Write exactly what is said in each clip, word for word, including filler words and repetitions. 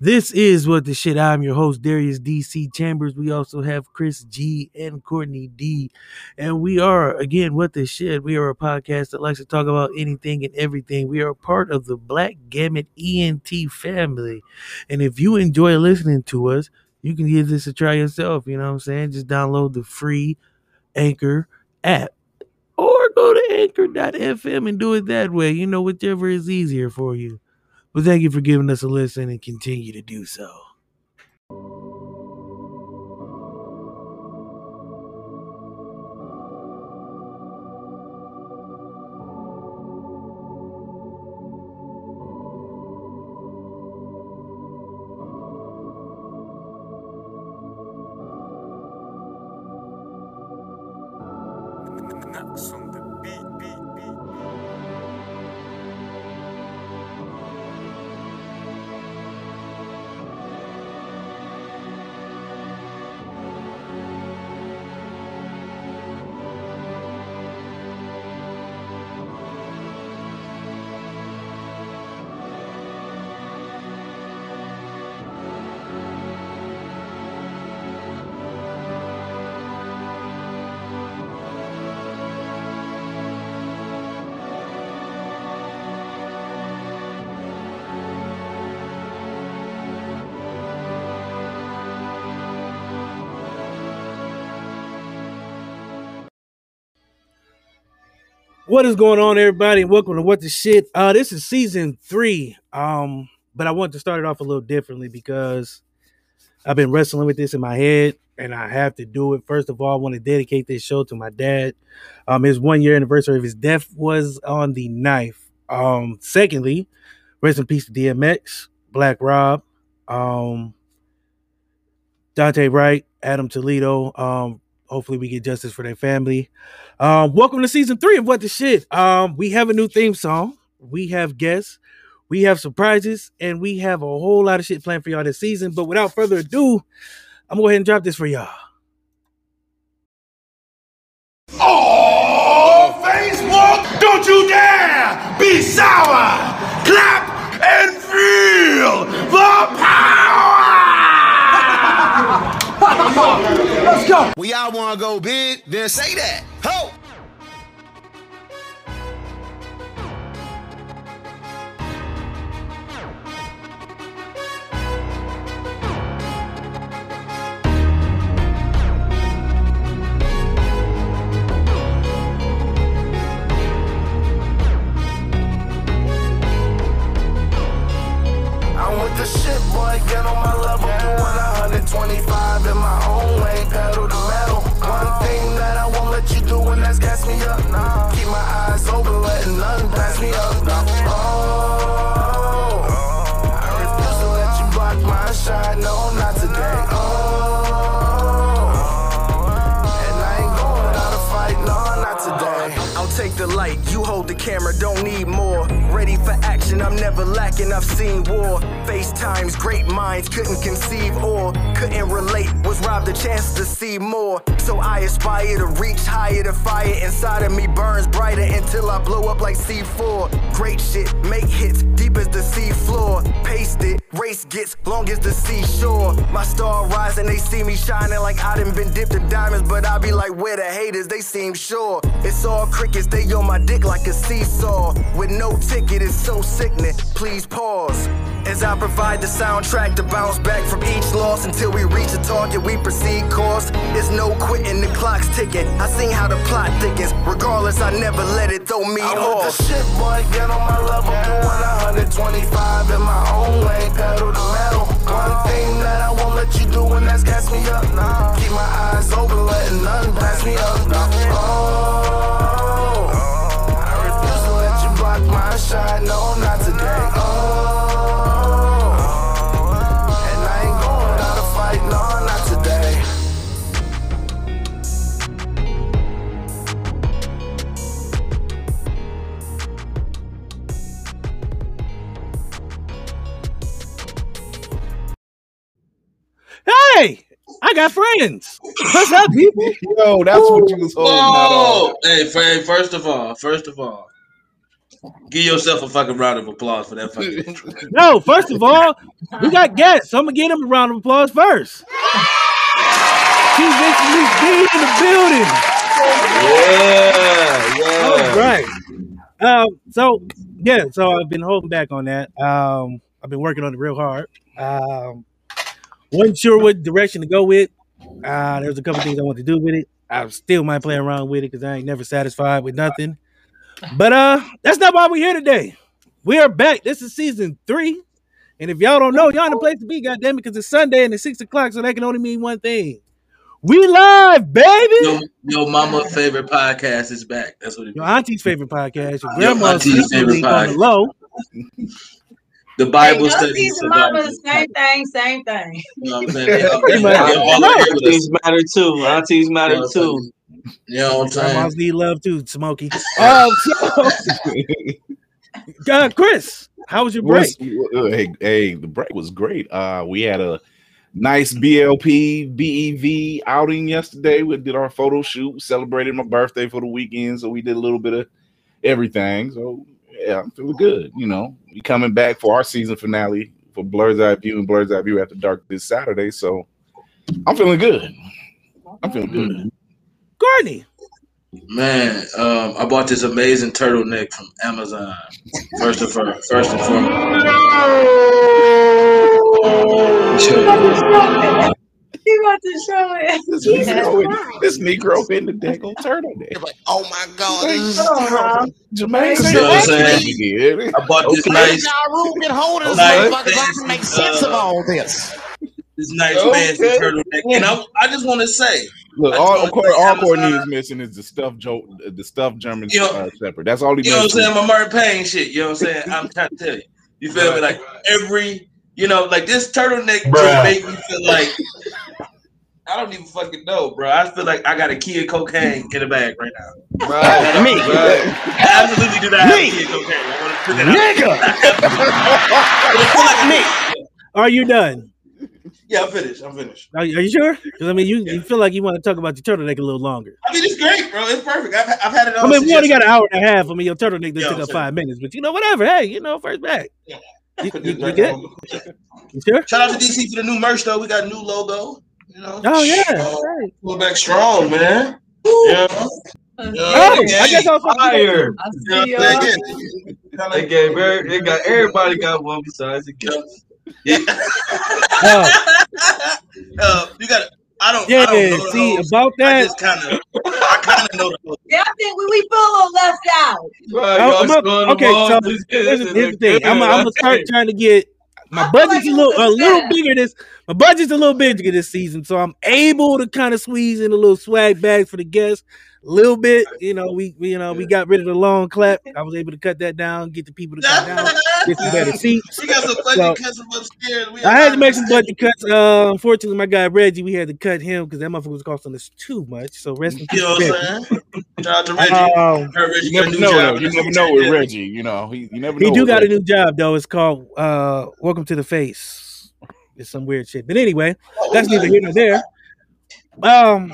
This is What the Shit. I'm your host, Darius D C. Chambers. We also have Chris G. and Courtney D. And we are, again, What the Shit. We are a podcast that likes to talk about anything and everything. We are part of the Black Gamut E N T family. And if you enjoy listening to us, you can give this a try yourself. You know what I'm saying? Just download the free Anchor app. Or go to anchor dot f m and do it that way. You know, whichever is easier for you. But thank you for giving us a listen and continue to do so. What is going on, everybody? Welcome to What the Shit. Uh, this is season three, um, but I want to start it off a little differently because I've been wrestling with this in my head, and I have to do it. First of all, I want to dedicate this show to my dad. Um, his one-year anniversary of his death was on the ninth. Um, secondly, rest in peace to D M X, Black Rob, um, Dante Wright, Adam Toledo, um, hopefully we get justice for their family. Um, welcome to season three of What the Shit. Um, we have a new theme song. We have guests. We have surprises. And we have a whole lot of shit planned for y'all this season. But without further ado, I'm going to go ahead and drop this for y'all. Oh, Facebook, don't you dare be sour. Clap and feel the power. Let's go. Let's go. We all want to go big, then say that. Ho! I'm with the shit, boy. Get on my level. Twenty-five in my own way, pedal to metal. One thing that I won't let you do, and that's gas me up. Nah. Keep my eyes open, letting nothing pass me up. Nah. Oh, I refuse to let you block my shine. No, not today. Oh, and I ain't going out to fight. No, not today. I'll take the light, you hold the camera. Don't need more. Ready for action, I'm never lacking, I've seen war. FaceTimes, great minds, couldn't conceive or couldn't relate. Was robbed the chance to see more. So I aspire to reach higher, the fire inside of me burns brighter until I blow up like C four. Great shit, make hits, deep as the sea floor. Paste it, race gets long as the seashore. My star rising, they see me shining like I done been dipped in diamonds. But I be like, where the haters, they seem sure. It's all crickets, they on my dick like a seesaw. With no ticket, it's so sickening, please pause. As I provide the soundtrack to bounce back from each loss until we reach a target, we proceed course. It's no quitting, the clock's ticking. I seen how the plot thickens. Regardless, I never let it throw me I off. I want the shit, boy, get on my level. Yeah. Doing one twenty-five in my own way, pedal to metal. One thing that I won't let you do, and that's gas me up. Nah. Keep my eyes open, letting nothing pass me up. Nah. Oh, I refuse to let you block my shine. No, not today. Oh. Hey, I got friends. What's up, people? Yo, that's Ooh. What you was holding. Whoa. Hey, first of all, first of all, Give yourself a fucking round of applause for that fucking intro. No, first of all, we got guests. So I'm going to give them a round of applause first. T. Vickz and Miz Dean in the building. Yeah, yeah. All right. Um, so, yeah, so I've been holding back on that. Um, I've been working on it real hard. Um, wasn't sure what direction to go with. Uh, there's a couple things I want to do with it. I still might play around with it because I ain't never satisfied with nothing. But uh, that's not why we're here today. We are back. This is season three. And if y'all don't know, y'all in the place to be, goddamn it, because it's Sunday and it's six o'clock, so that can only mean one thing. We live, baby. Yo, yo mama's favorite podcast is back. That's what it is. Your auntie's favorite podcast. Your grandma's your auntie's favorite podcast. Low. The Bible hey, studies. Mama's same thing, same thing. You know what I'm saying? Aunties matter too. Aunties matter too. You know what I'm saying? Moms need love too, Smokey. Um, so, uh, Chris, how was your break? Hey, hey, the break was great. Uh, we had a nice B L P, B E V outing yesterday. We did our photo shoot. We celebrated my birthday for the weekend, so we did a little bit of everything. So, yeah, I'm feeling good. You know, we coming back for our season finale for Blur's Eye View and Blur's Eye View After Dark this Saturday. So, I'm feeling good. I'm feeling good. Mm-hmm. Courtney. Man, um, I bought this amazing turtleneck from Amazon. First of all, first and foremost. No! He about to show it. This, Negro, this Negro in the daggone turtleneck. Like, oh my God. Uh-huh. Jermaine, you know what I'm saying? I bought this okay. nice. Can hold this nice motherfuckers. I can make sense uh, of all this. This nice okay. man's turtleneck. And I, I just want to say, look, all Courtney is missing is the stuffed jo- the stuffed German you know, uh, shepherd. That's all he. You know what I'm saying? My Murray Payne shit. You know what I'm saying? I'm trying to tell you. You feel me? Like every, you know, like this turtleneck bro made me feel like I don't even fucking know, bro. I feel like I got a key of cocaine in a bag right now. Bro, me, bro. I absolutely do not have me. a key of cocaine. I want to put that out. Nigga, it's like me. Are you done? Yeah, I'm finished. I'm finished. Are, are you sure? Because I mean, you, yeah. you feel like you want to talk about your turtleneck a little longer. I mean, it's great, bro. It's perfect. I've, I've had it all. I mean, we only got an hour and a half. I mean, your turtleneck just Yo, took up five minutes, but you know, whatever. Hey, you know, first back. Yeah. You, you, you good? You sure? Shout out to D C for the new merch, though. We got a new logo. You know? Oh yeah. Uh, right. Pull back strong, man. Yeah. Yeah. Oh, yeah. I guess I was fired. They gave every, they got everybody got one besides the kids. Yeah. uh, uh, you got. I don't. Yeah. I don't know see about that. I kind of. I kind of know. The yeah, I think we we feel left out. Right, I'm up, okay, so here's the thing. I'm gonna start trying to get my budget's like a little a little bigger this. My budget's a little bigger this season, so I'm able to kind of squeeze in a little swag bag for the guests. A little bit, you know, we, we you know we got rid of the long clap. I was able to cut that down, get the people to come down, get some better seats. We got some budget so, cuts from upstairs. We I had to make some budget cuts. Uh, unfortunately, my guy Reggie, we had to cut him because that motherfucker was costing us too much. So rest in peace. You know what I'm saying? Shout out to Reggie. Um, Reggie. You never know. You never know with Reggie. You know, he you never know. He do got Reggie. a new job though. It's called uh, Welcome to the Face. It's some weird shit. But anyway, oh, that's neither here nor there. Um.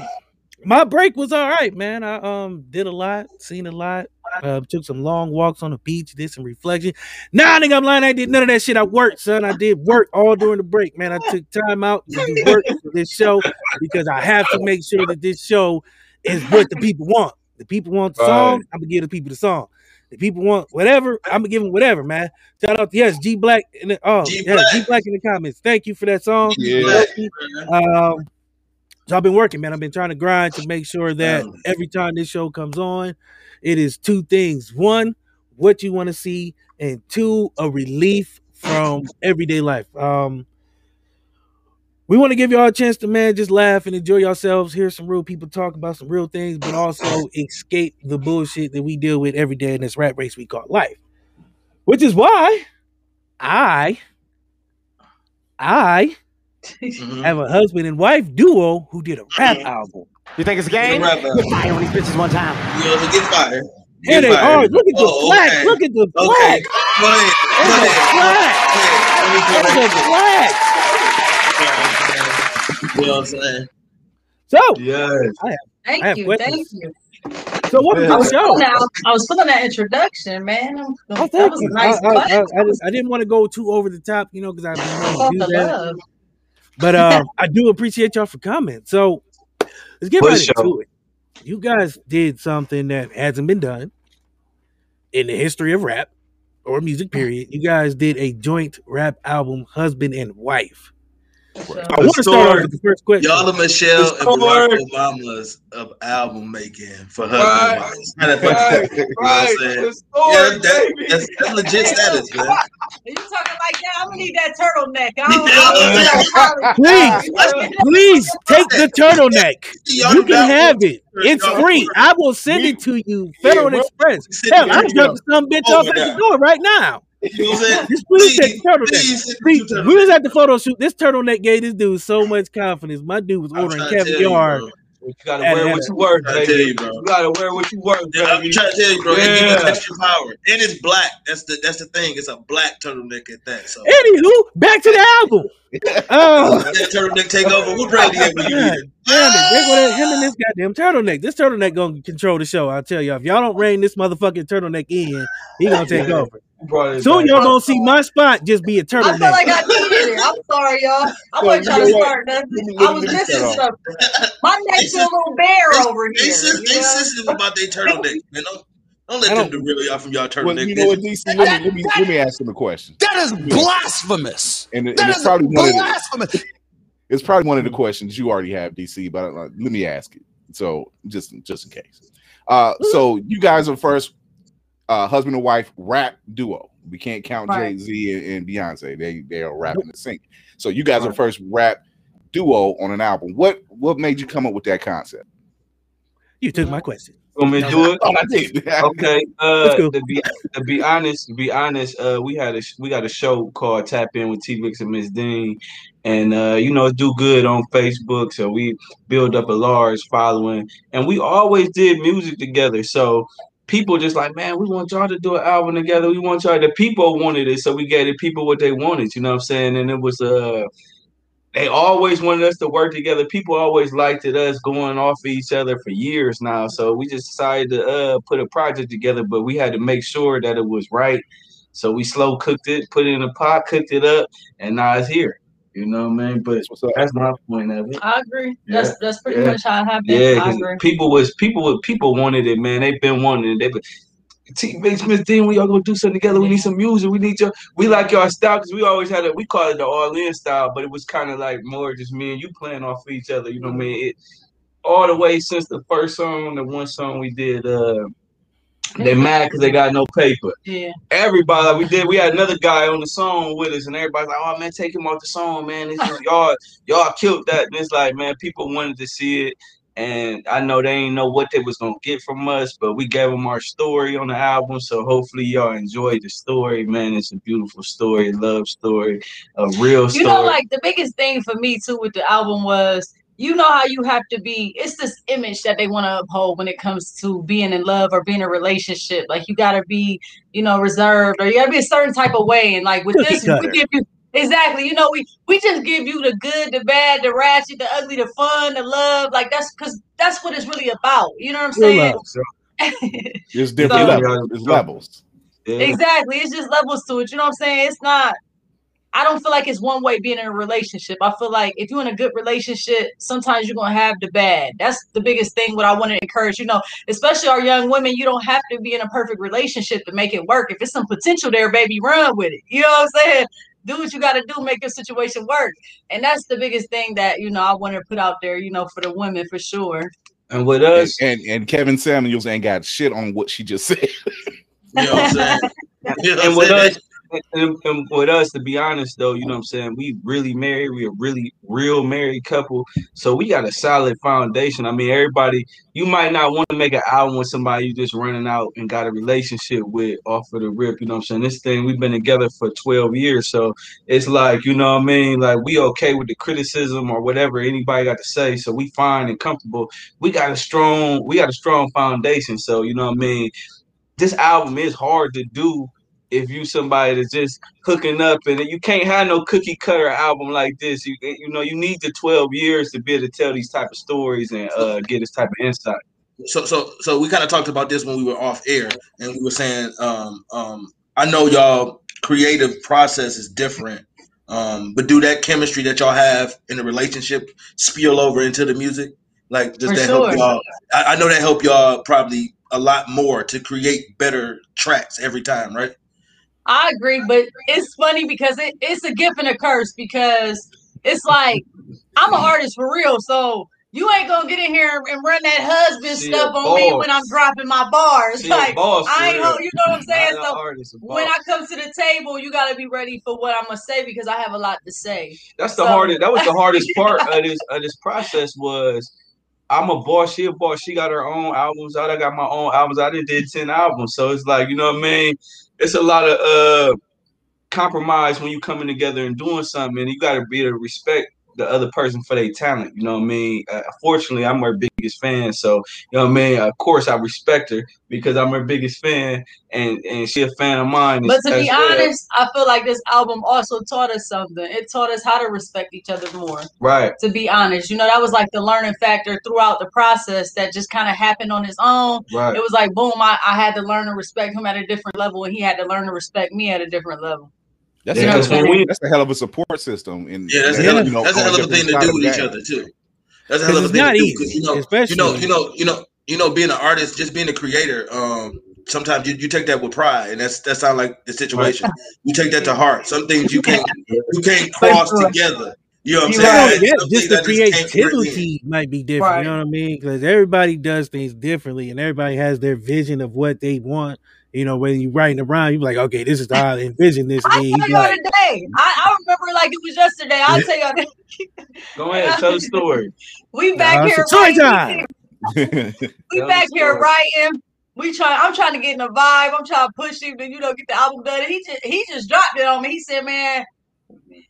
My break was all right, man. I um did a lot, seen a lot, uh, took some long walks on the beach, did some reflection. Nah, nigga, I'm lying. I did none of that shit. I worked, son. I did work all during the break, man. I took time out to do work for this show because I have to make sure that this show is what the people want. The people want the song, right. I'm going to give the people the song. The people want whatever, I'm going to give them whatever, man. Shout out to, yes, G Black. In the, oh, G yeah, Black. G Black in the comments. Thank you for that song. Yeah. Um, So I've been working, man. I've been trying to grind to make sure that every time this show comes on, it is two things. One, what you want to see, and two, a relief from everyday life. Um, we want to give y'all a chance to, man, just laugh and enjoy yourselves, hear some real people talk about some real things, but also escape the bullshit that we deal with every day in this rat race we call life. Which is why I, I... Mm-hmm. have a husband and wife duo who did a rap album. You think it's a game? Get fired on these bitches one time. Yo, so get fired. Here they are. Look at the oh, flag. Okay. Look at the flag. Okay. Go ahead. Go ahead. Flag. Go ahead. Flag. You know what I'm saying? So, yes. I have, Thank I have you. Questions. Thank you. So what is I was putting out, I was putting that introduction, man. That was a nice I, I, I, I, just, I didn't want to go too over the top, you know, because I do that. But uh, I do appreciate y'all for coming. So let's get right into it. You guys did something that hasn't been done in the history of rap or music, period. You guys did a joint rap album, husband and wife. Right. I want to start off with the first question. Y'all are Michelle and Barack Obama's of album making for her. Right. Right. Right. You know right. The story, yeah, that, that's, that's legit status, man. You talking like that? I'm gonna need that turtleneck. I don't please, please take the turtleneck. You can have it. It's free. I will send it to you. Federal yeah, Express. Hell, I'm dropping some bitch off at the door right now. You know this please, please, please, please, please. We was at the photo shoot. This turtleneck gave this dude so much confidence. My dude was ordering caviar. You gotta wear what you worth, baby. You gotta wear what you worth. I'm trying to tell you, bro. Yeah. It gives you extra power. And it's black. That's the that's the thing. It's a black turtleneck at that. So anywho, back to the album. Oh, that turtleneck take over. We're proud to have you. Damn it. That, him and this goddamn turtleneck. This turtleneck gonna control the show. I'll tell y'all. If y'all don't rein this motherfucking turtleneck in, he gonna take yeah. over. Soon y'all right. gonna see my spot just be a turtleneck. I feel like I needed it. I'm sorry, y'all. I wasn't trying to start nothing. I was missing something. My neck's a little bare over here. They sensitive about their turtleneck, man. Don't, don't let don't, them derail really y'all from y'all turtleneck. Well, you know what, D C? Let me, that, let, me, that, let me ask them a question. That is blasphemous. And, and that it's is probably blasphemous. The, it's probably one of the questions you already have, D C, but uh, let me ask it. So just, just in case. Uh, so you guys are first. Uh, husband and wife rap duo. We can't count right. Jay Z and, and Beyonce. They they are rapping and singing. So you guys right. are first rap duo on an album. What what made you come up with that concept? You took my question. Want me to do it? Oh, I did. Okay. Uh, to be to be honest, to be honest, uh, we had a we got a show called Tap In with T. Vickz and Miz Dean, and uh, you know, do good on Facebook. So we build up a large following, and we always did music together. So. People just like, man, we want y'all to do an album together. We want y'all. The people wanted it, so we gave the people what they wanted. You know what I'm saying? And it was uh, they always wanted us to work together. People always liked it. Us going off of each other for years now. So we just decided to uh put a project together, but we had to make sure that it was right. So we slow cooked it, put it in a pot, cooked it up, and now it's here. You know what I mean? But that's my point of it. I agree. Yeah. That's that's pretty yeah. much how it happened. Yeah, I agree. People was people was, people wanted it, man. They've been wanting it. They've been teammates, Miss Dean, we all gonna do something together. We need some music. We need your we like your style because we always had it. We call it the all in style, but it was kind of like more just me and you playing off of each other. You know what I mean? It all the way since the first song, the one song we did. Uh, They mad because they got no paper. Yeah. Everybody we did. We had another guy on the song with us, and everybody's like, "Oh man, take him off the song, man! It's, y'all, y'all killed that." And it's like, man, people wanted to see it, and I know they didn't know what they was gonna get from us, but we gave them our story on the album. So hopefully, y'all enjoyed the story, man. It's a beautiful story, love story, a real story. You know, like the biggest thing for me too with the album was. You know how you have to be, it's this image that they want to uphold when it comes to being in love or being in a relationship. Like you got to be, you know, reserved or you got to be a certain type of way. And like with this, we give you, exactly, you know, we, we just give you the good, the bad, the ratchet, the ugly, the fun, the love. Like that's because that's what it's really about. You know what I'm saying? There's different so, levels. There's levels. Yeah. Exactly. It's just levels to it. You know what I'm saying? It's not. I don't feel like it's one way being in a relationship. I feel like if you're in a good relationship, sometimes you're going to have the bad. That's the biggest thing what I want to encourage, you know, especially our young women, you don't have to be in a perfect relationship to make it work. If it's some potential there, baby, run with it. You know what I'm saying? Do what you got to do, make your situation work. And that's the biggest thing that, you know, I want to put out there, you know, for the women for sure. And with us. And, and, and Kevin Samuels ain't got shit on what she just said. You know what I'm saying? You know what I'm and with saying? Us. And, and with us, to be honest, though, you know what I'm saying? We really married. We a really real married couple. So we got a solid foundation. I mean, everybody, you might not want to make an album with somebody you just running out and got a relationship with off of the rip. You know what I'm saying? This thing, we've been together for twelve years. So it's like, you know what I mean? Like, we okay with the criticism or whatever anybody got to say. So we fine and comfortable. We got a strong, we got a strong foundation. So, you know what I mean? This album is hard to do. If you somebody that's just hooking up and you can't have no cookie cutter album like this, you you know, you need the twelve years to be able to tell these type of stories and uh, get this type of insight. so so so we kind of talked about this when we were off air, and we were saying um, um, I know y'all creative process is different, um, but do that chemistry that y'all have in the relationship spill over into the music? Like, does For that sure. help y'all? I, I know that help y'all probably a lot more to create better tracks every time, right? I agree, but it's funny because it, it's a gift and a curse, because it's like, I'm an artist for real, so you ain't gonna get in here and run that husband she stuff on boss. me when I'm dropping my bars. She like, I ain't ho- you know what I'm saying? Not so artist, when I come to the table, you gotta be ready for what I'm gonna say, because I have a lot to say. That's the so. hardest. That was the hardest part of this of this process was, I'm a boss, she a boss, she got her own albums out, I got my own albums out, I done did ten albums. So it's like, you know what I mean? It's a lot of uh, compromise when you coming together and doing something, and you gotta be able to respect the other person for their talent, you know what I mean? Uh, fortunately, I'm her biggest fan, so, you know what I mean? Of course, I respect her because I'm her biggest fan, and, and she a fan of mine. But to be honest, I feel like this album also taught us something. It taught us how to respect each other more. Right. To be honest, you know, that was like the learning factor throughout the process that just kind of happened on its own. Right. It was like, boom, I, I had to learn to respect him at a different level, and he had to learn to respect me at a different level. That's, yeah, a, that's, we, that's a hell of a support system. And yeah, that's a hell, you know, that's a hell of a thing to do with each other too. That's a hell of a thing to do, because you know, you know, you know, you know, you know, being an artist, just being a creator. Um, sometimes you, you take that with pride, and that's that sounds like the situation. You take that to heart. Some things you can't you can't cross together. You know what I'm saying? Right. Yeah, just the creativity just might be different. Right. You know what I mean? Because everybody does things differently, and everybody has their vision of what they want. You know, when you're writing around, you're like, okay, this is how I envision this. I'll tell y'all like, today. I, I remember like it was yesterday. I'll tell y'all today. Go ahead, tell the story. We back uh, here writing. we tell back here writing. We try. I'm trying to get in a vibe. I'm trying to push him to, you know, get the album done. And he just he just dropped it on me. He said, man,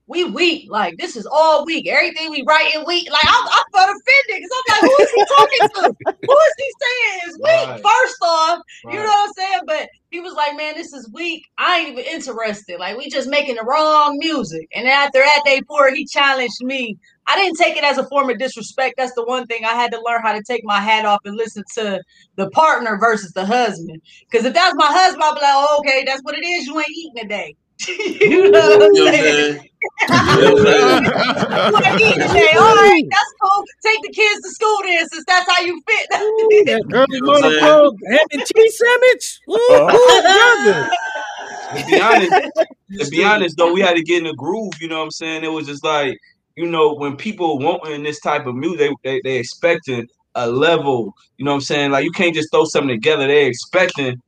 we weak. Like, this is all weak. Everything we write in weak. Like, I, I felt offended because I'm like, who is he talking to? Who is he saying is weak? Right. First off, right. You know what I'm saying? But he was like, man, this is weak. I ain't even interested. Like, we just making the wrong music. And after that day four, he challenged me. I didn't take it as a form of disrespect. That's the one thing I had to learn, how to take my hat off and listen to the partner versus the husband. Because if that was my husband, I'd be like, oh, okay, that's what it is. You ain't eating today. You know what I'm saying? All right, that's cool. Take the kids to school then, since that's how you fit. Ooh, that early morning ham and cheese sandwich. Ooh, oh, to be honest, to be honest though, we had to get in the groove. You know what I'm saying? It was just like, you know, when people wanting this type of music, they they, they expecting a level. You know what I'm saying? Like, you can't just throw something together. They expecting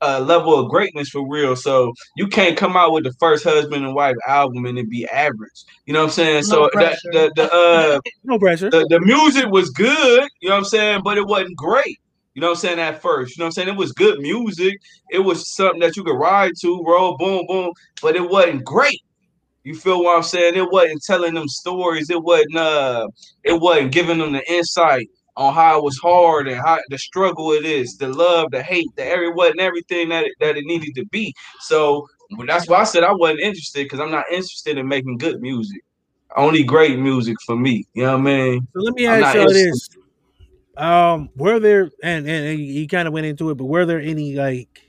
Uh, level of greatness for real. So you can't come out with the first husband and wife album and it be average. You know what I'm saying? No so that, the the uh no pressure. The, the music was good, you know what I'm saying, but it wasn't great. You know what I'm saying? At first, you know what I'm saying? It was good music. It was something that you could ride to, roll, boom, boom, but it wasn't great. You feel what I'm saying? It wasn't telling them stories, it wasn't uh it wasn't giving them the insight on how it was hard and how the struggle it is, the love, the hate, the everyone and everything that it, that it needed to be. So that's why I said I wasn't interested, because I'm not interested in making good music. Only great music for me. You know what I mean? So let me ask you this: um, were there and and, and you kind of went into it, but were there any like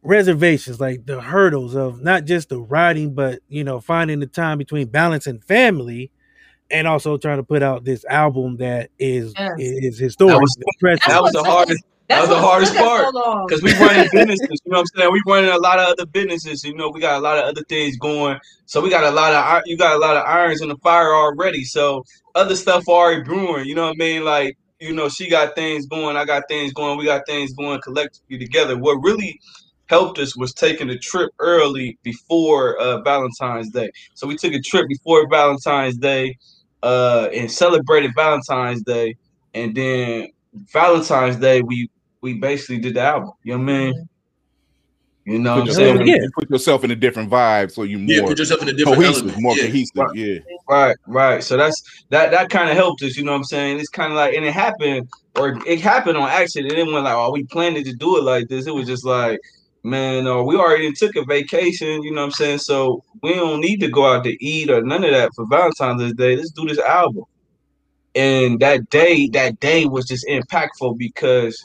reservations, like the hurdles of not just the writing, but you know, finding the time between balance and family? And also trying to put out this album that is yes. is, is historic. That was, that was the hardest. That was the hardest part, because we running businesses. You know what I'm saying? We running a lot of other businesses. You know, we got a lot of other things going. So we got a lot of you got a lot of irons in the fire already. So other stuff already brewing. You know what I mean? Like, you know, she got things going. I got things going. We got things going collectively together. What really helped us was taking a trip early before uh, Valentine's Day. So we took a trip before Valentine's Day. Uh, and celebrated Valentine's Day, and then Valentine's Day we we basically did the album. You know what I mean? You know what I'm saying? In, you put yourself in a different vibe, so you yeah, more put yourself in a different cohesive, element. more yeah. cohesive. Right. Yeah, right, right. So that's that. That kind of helped us. You know what I'm saying? It's kind of like, and it happened, or it happened on accident. It didn't went like, oh, we planned to do it like this. It was just like, man, uh, we already took a vacation, you know what I'm saying? So we don't need to go out to eat or none of that for Valentine's Day. Let's do this album. And that day, that day was just impactful because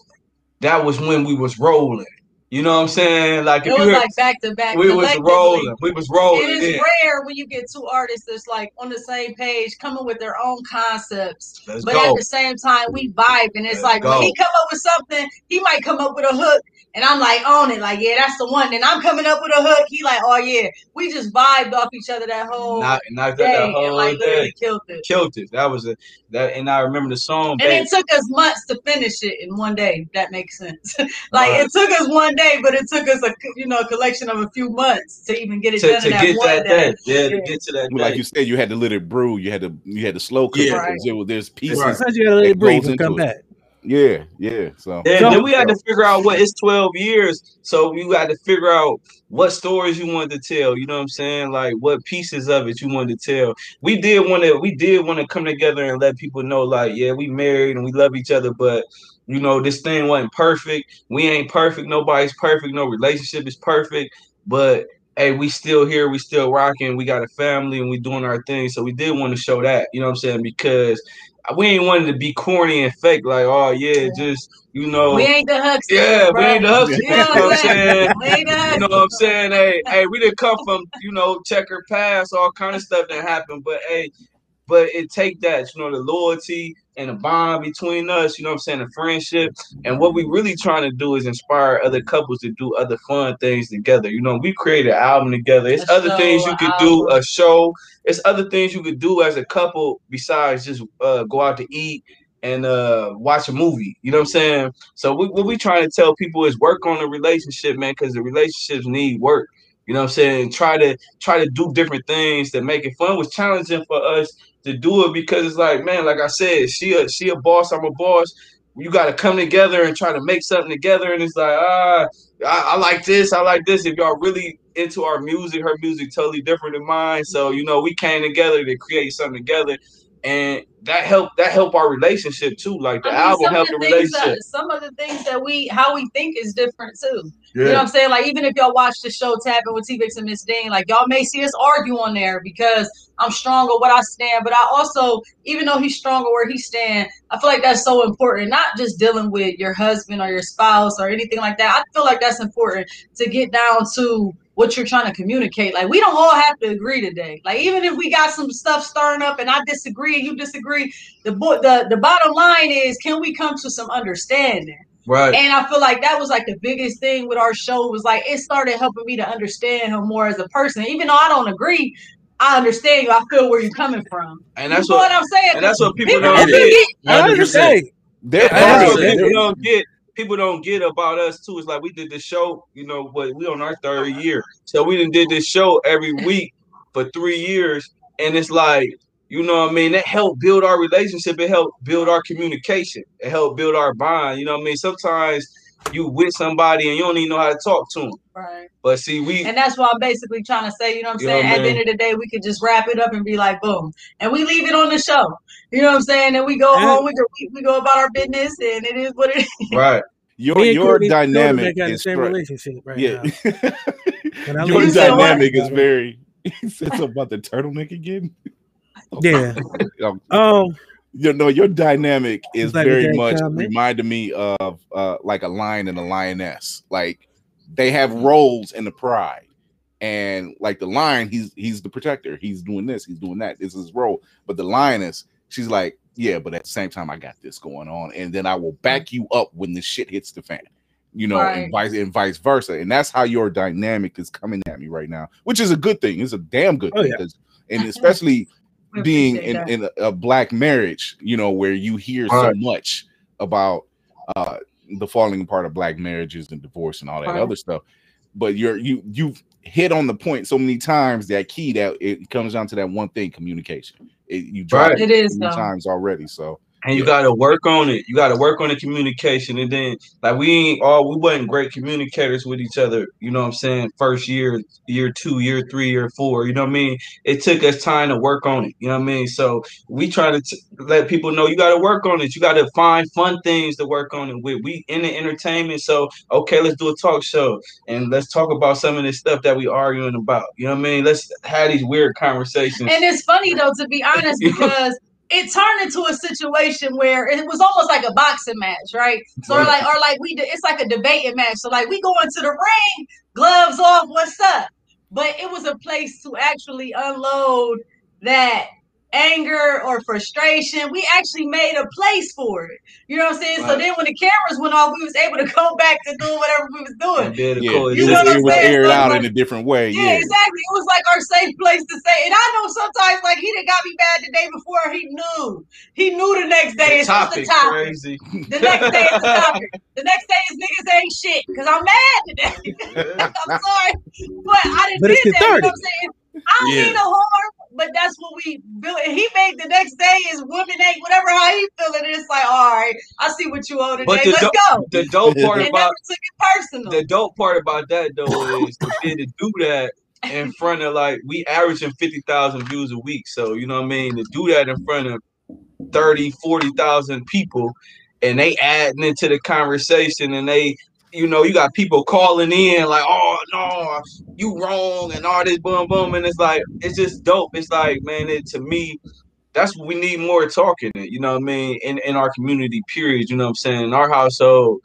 that was when we was rolling. You know what I'm saying? Like if it was you heard, like back to back. We was rolling. We was rolling. It is then. Rare when you get two artists that's like on the same page, coming with their own concepts, Let's but go. At the same time we vibe, and it's Let's like go. When he come up with something, he might come up with a hook, and I'm like on it, like yeah, that's the one. Then I'm coming up with a hook. He like, oh yeah, we just vibed off each other that whole not, not day, that whole and like literally killed it. Killed it. That was a that, and I remember the song. And back. It took us months to finish it in one day. If that makes sense. like right. It took us one. Day, but it took us a you know a collection of a few months to even get it to, done. To get that, that yeah, yeah, to get to that. Like day. You said, you had to let it brew. You had to you had to slow cook. Yeah, right. It was, there's pieces. Right. You had to let it brew and come back. Yeah, yeah. So and then we had to figure out what it's twelve years. So you had to figure out what stories you wanted to tell. You know what I'm saying? Like what pieces of it you wanted to tell. We did want to we did want to come together and let people know like yeah we married and we love each other, but. You know, this thing wasn't perfect. We ain't perfect. Nobody's perfect. No relationship is perfect. But, hey, we still here. We still rocking. We got a family and we doing our thing. So we did want to show that, you know what I'm saying? Because we ain't wanted to be corny and fake. Like, oh, yeah, just, you know. We ain't the huckster. Yeah, bro. We ain't the huckster. You know what I'm saying? We ain't the huckster. You know what I'm saying? Hey, hey, we didn't come from, you know, checker pass, all kind of stuff that happened. But, hey, but it take that, you know, the loyalty and a bond between us, you know what I'm saying, a friendship. And what we really trying to do is inspire other couples to do other fun things together. You know, we created an album together. It's a other show, things you could do, a show. It's other things you could do as a couple besides just uh, go out to eat and uh, watch a movie. You know what I'm saying? So we, what we trying to tell people is work on the relationship, man, because the relationships need work. You know what I'm saying? Try to try to do different things that make it fun. It was challenging for us to do it because it's like, man, like I said, she a, she a boss, I'm a boss. You got to come together and try to make something together. And it's like, ah, I, I like this, I like this. If y'all really into our music, her music totally different than mine. So, you know, we came together to create something together. And that helped that helped our relationship too. Like the I mean, album helped the, the relationship. That, some of the things that we how we think is different too. Yeah. You know what I'm saying? Like even if y'all watch the show Tap In with T. Vickz and Miz Dean, like y'all may see us argue on there because I'm stronger what I stand, but I also, even though he's stronger where he stand, I feel like that's so important. Not just dealing with your husband or your spouse or anything like that. I feel like that's important to get down to what you're trying to communicate. Like we don't all have to agree today. Like even if we got some stuff stirring up and I disagree and you disagree, the bo- the, the bottom line is, can we come to some understanding? Right. And I feel like that was like the biggest thing with our show was like, it started helping me to understand him more as a person. Even though I don't agree, I understand you. I feel where you're coming from. And that's you know what, what I'm saying. And that's what people, people don't get. I understand. People don't get. People don't get about us too. It's like we did this show, you know, but we on our third year. So we done did this show every week for three years. And it's like, you know what I mean? That helped build our relationship. It helped build our communication. It helped build our bond. You know what I mean? Sometimes you with somebody and you don't even know how to talk to them. Right. But see, we and that's what I'm basically trying to say, you know what I'm saying? You know what I mean? At the end of the day, we could just wrap it up and be like, boom. And we leave it on the show. You know what I'm saying? And we go and home, we go, we go about our business, and it is what it is. Right. Your your dynamic is the same relationship right yeah. now. Your dynamic is very it's about the turtleneck again. Yeah. um You know, your dynamic is like very much comment. Reminded me of uh, like a lion and a lioness. Like they have roles in the pride, and like the lion, he's he's the protector. He's doing this, he's doing that. This is his role. But the lioness, she's like, yeah, but at the same time, I got this going on, and then I will back you up when the shit hits the fan. You know, right. and vice and vice versa. And that's how your dynamic is coming at me right now, which is a good thing. It's a damn good oh, thing, yeah. and especially. Being in, in a, a black marriage, you know, where you hear all so right. much about uh, the falling apart of black marriages and divorce and all that all other right. stuff, but you're you you've hit on the point so many times that key that it comes down to that one thing: communication. It, you tried right. it, it is so many times already, so and you yeah. got to work on it. You got to work on the communication, and then like we ain't all we wasn't great communicators with each other. You know what I'm saying? First year, year two, year three, year four. You know what I mean? It took us time to work on it. You know what I mean? So we try to t- let people know you got to work on it. You got to find fun things to work on it with. We in the entertainment, so okay, let's do a talk show and let's talk about some of this stuff that we arguing about. You know what I mean? Let's have these weird conversations. And it's funny though, to be honest, because. it turned into a situation where it was almost like a boxing match, right? So or like, or like we, it's like a debating match. So like we go into the ring, gloves off, what's up? But it was a place to actually unload that anger or frustration. We actually made a place for it. You know what I'm saying? Right. So then when the cameras went off, we was able to go back to doing whatever we was doing. Yeah, yeah. You just, know what I'm it was aired so out like, in a different way. Yeah, yeah, exactly. It was like our safe place to say. And I know sometimes like he done got me bad the day before. He knew. He knew the next day the it's topic, just a topic. Crazy. The next day is a topic. The next day is niggas ain't shit because I'm mad today. I'm sorry, but I didn't get that. You know what I'm saying? I don't yeah. need a whore, but that's what we built. He made the next day is woman ain't whatever how he feeling. It's like, all right, I see what you owe today. But the Let's do- go. The dope part about took it personal. The dope part about that though is to be able to do that in front of like we averaging fifty thousand views a week. So you know what I mean? To do that in front of thirty, forty thousand people, and they adding into the conversation, and they. You know, you got people calling in like, oh, no, you wrong and all this boom, boom. And it's like, it's just dope. It's like, man, it, to me, that's what we need more talking. You know what I mean? In, in our community, period. You know what I'm saying? In our household,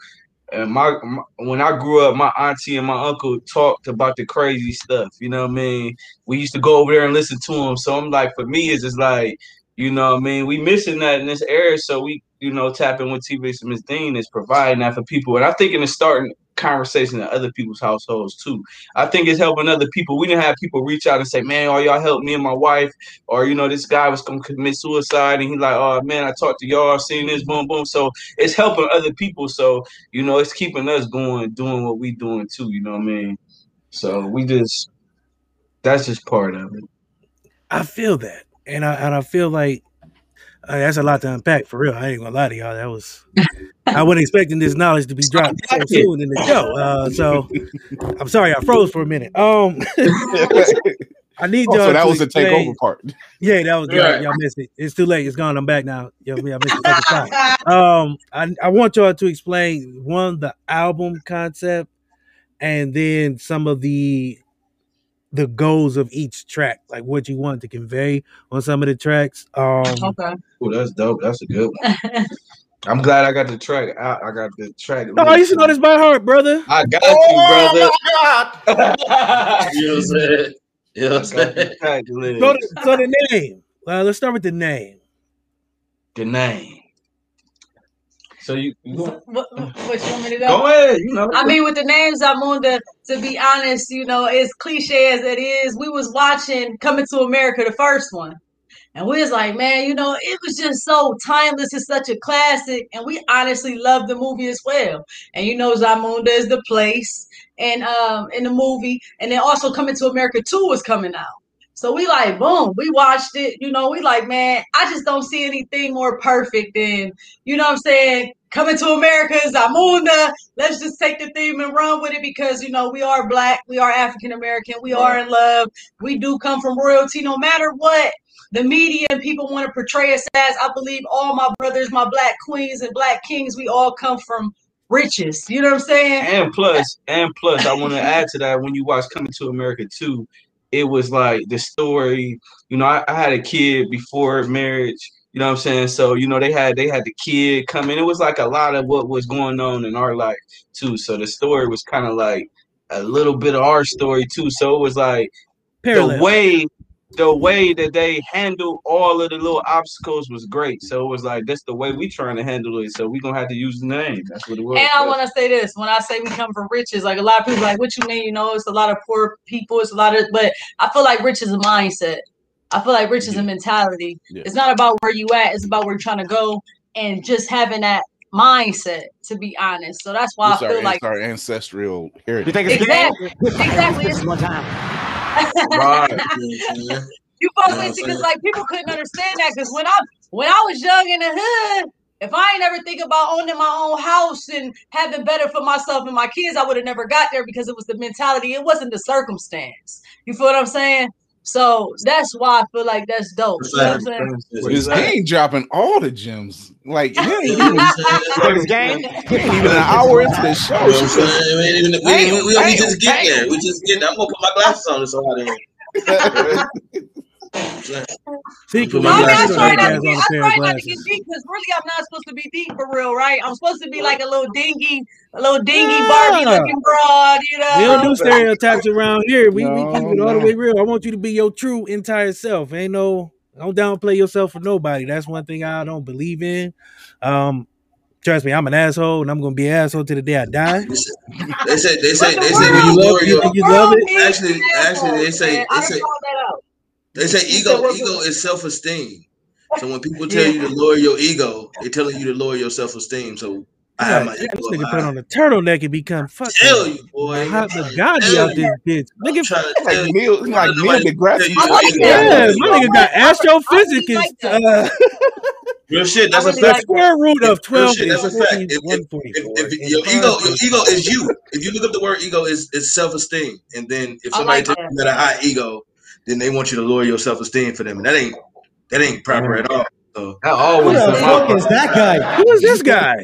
and my, my when I grew up, my auntie and my uncle talked about the crazy stuff. You know what I mean? We used to go over there and listen to them. So I'm like, for me, it's just like, you know what I mean? We missing that in this era. So we, you know, tapping with T. Vickz and Miz Dean is providing that for people. And I think it's starting conversation in other people's households too. I think it's helping other people. We didn't have people reach out and say, man, oh, y'all help me and my wife. Or, you know, this guy was going to commit suicide. And he's like, oh, man, I talked to y'all, I've seen this, boom, boom. So it's helping other people. So, you know, it's keeping us going, doing what we doing too. You know what I mean? So we just, that's just part of it. I feel that. And I and I feel like uh, that's a lot to unpack for real. I ain't gonna lie to y'all. That was I wasn't expecting this knowledge to be dropped so soon in the show. Uh, so I'm sorry I froze for a minute. Um, I need y'all. Oh, so that to was explain. The takeover part. Yeah, that was yeah. Y'all missed it. It's too late. It's gone. I'm back now. Y'all, y'all missed it. Um, I I want y'all to explain one the album concept and then some of the. the goals of each track, like what you want to convey on some of the tracks. Um, okay. Oh, that's dope. That's a good one. I'm glad I got the track. I, I got the track. No, I used to know this by heart, brother. I got oh, you, brother. My God. You know what I'm saying? You know what I'm saying? So, the, so the name. Uh, let's start with the name. The name. So you, you what, what, what you want me to do? Go ahead. You know. I mean, with the names, Zamunda, to be honest, you know, as cliche as it is, we was watching Coming to America, the first one. And we was like, man, you know, it was just so timeless. It's such a classic. And we honestly loved the movie as well. And, you know, Zamunda is the place and um, in the movie. And then also Coming to America two was coming out. So we like, boom, we watched it. You know, we like, man, I just don't see anything more perfect than, you know what I'm saying, Coming to America, Zamunda. Let's just take the theme and run with it because, you know, we are Black. We are African-American. We are in love. We do come from royalty no matter what. The media and people want to portray us as, I believe all my brothers, my Black queens and Black kings, we all come from riches. You know what I'm saying? And plus, and plus, I want to add to that, when you watch Coming to America two, it was like the story, you know, I, I had a kid before marriage, you know what I'm saying? So, you know, they had they had the kid come in. It was like a lot of what was going on in our life, too. So the story was kind of like a little bit of our story, too. So it was like Parallel. the way the way that they handled all of the little obstacles was great. So it was like, that's the way we trying to handle it. So we're going to have to use the name. That's what it was. And I want to say this. When I say we come from riches, like a lot of people are like, what you mean? You know, it's a lot of poor people. It's a lot of, but I feel like rich is a mindset. I feel like rich is a mentality. Yeah. It's not about where you at. It's about where you're trying to go and just having that mindset, to be honest. So that's why it's I feel our, like. It's our ancestral heritage. You think it's exactly. Exactly. It's one time. Right. You folks yeah, because like people couldn't understand that because when I when I was young in the hood, if I ain't ever think about owning my own house and having better for myself and my kids, I would have never got there because it was the mentality. It wasn't the circumstance. You feel what I'm saying? So that's why I feel like that's dope. You know what I'm saying? He ain't dropping all the gems. Like, he ain't even, game, he ain't even an hour into the show. You know what I'm saying? We, ain't even, we, ain't, we, we, we just get there. We just get there. I'm going to put my glasses on. It's so hot in here. See, because I'm trying not to get deep, because really I'm not supposed to be deep for real, right? I'm supposed to be like a little dingy, a little dingy yeah. Barbie looking broad, you know. We don't do stereotypes around here. We, no, we keep it all no. the way real. I want you to be your true entire self. Ain't no don't downplay yourself for nobody. That's one thing I don't believe in. Um Trust me, I'm an asshole, and I'm gonna be an asshole to the day I die. they say, they say, they say, when you lower your, you love it. Actually, actually, they say, they say, they say, ego, ego is self-esteem. So when people tell you to lower your ego, they're telling you to lower your self-esteem. So I have my ego. This nigga put on a turtleneck and become fucking. Tell you, boy, how the god out this bitch? Look at like Neil, like Neil deGrasse. Yeah, my nigga got astrophysics. Real shit. That's a fact. Square root of twelve. Shit, that's a fact. If, if, if, if your ego, your ego is you. If you look up the word ego, is is self esteem. And then if somebody like tells you that a high ego, then they want you to lower your self esteem for them, and that ain't that ain't proper at all. So I always. Who the fuck is that guy? Who is this guy?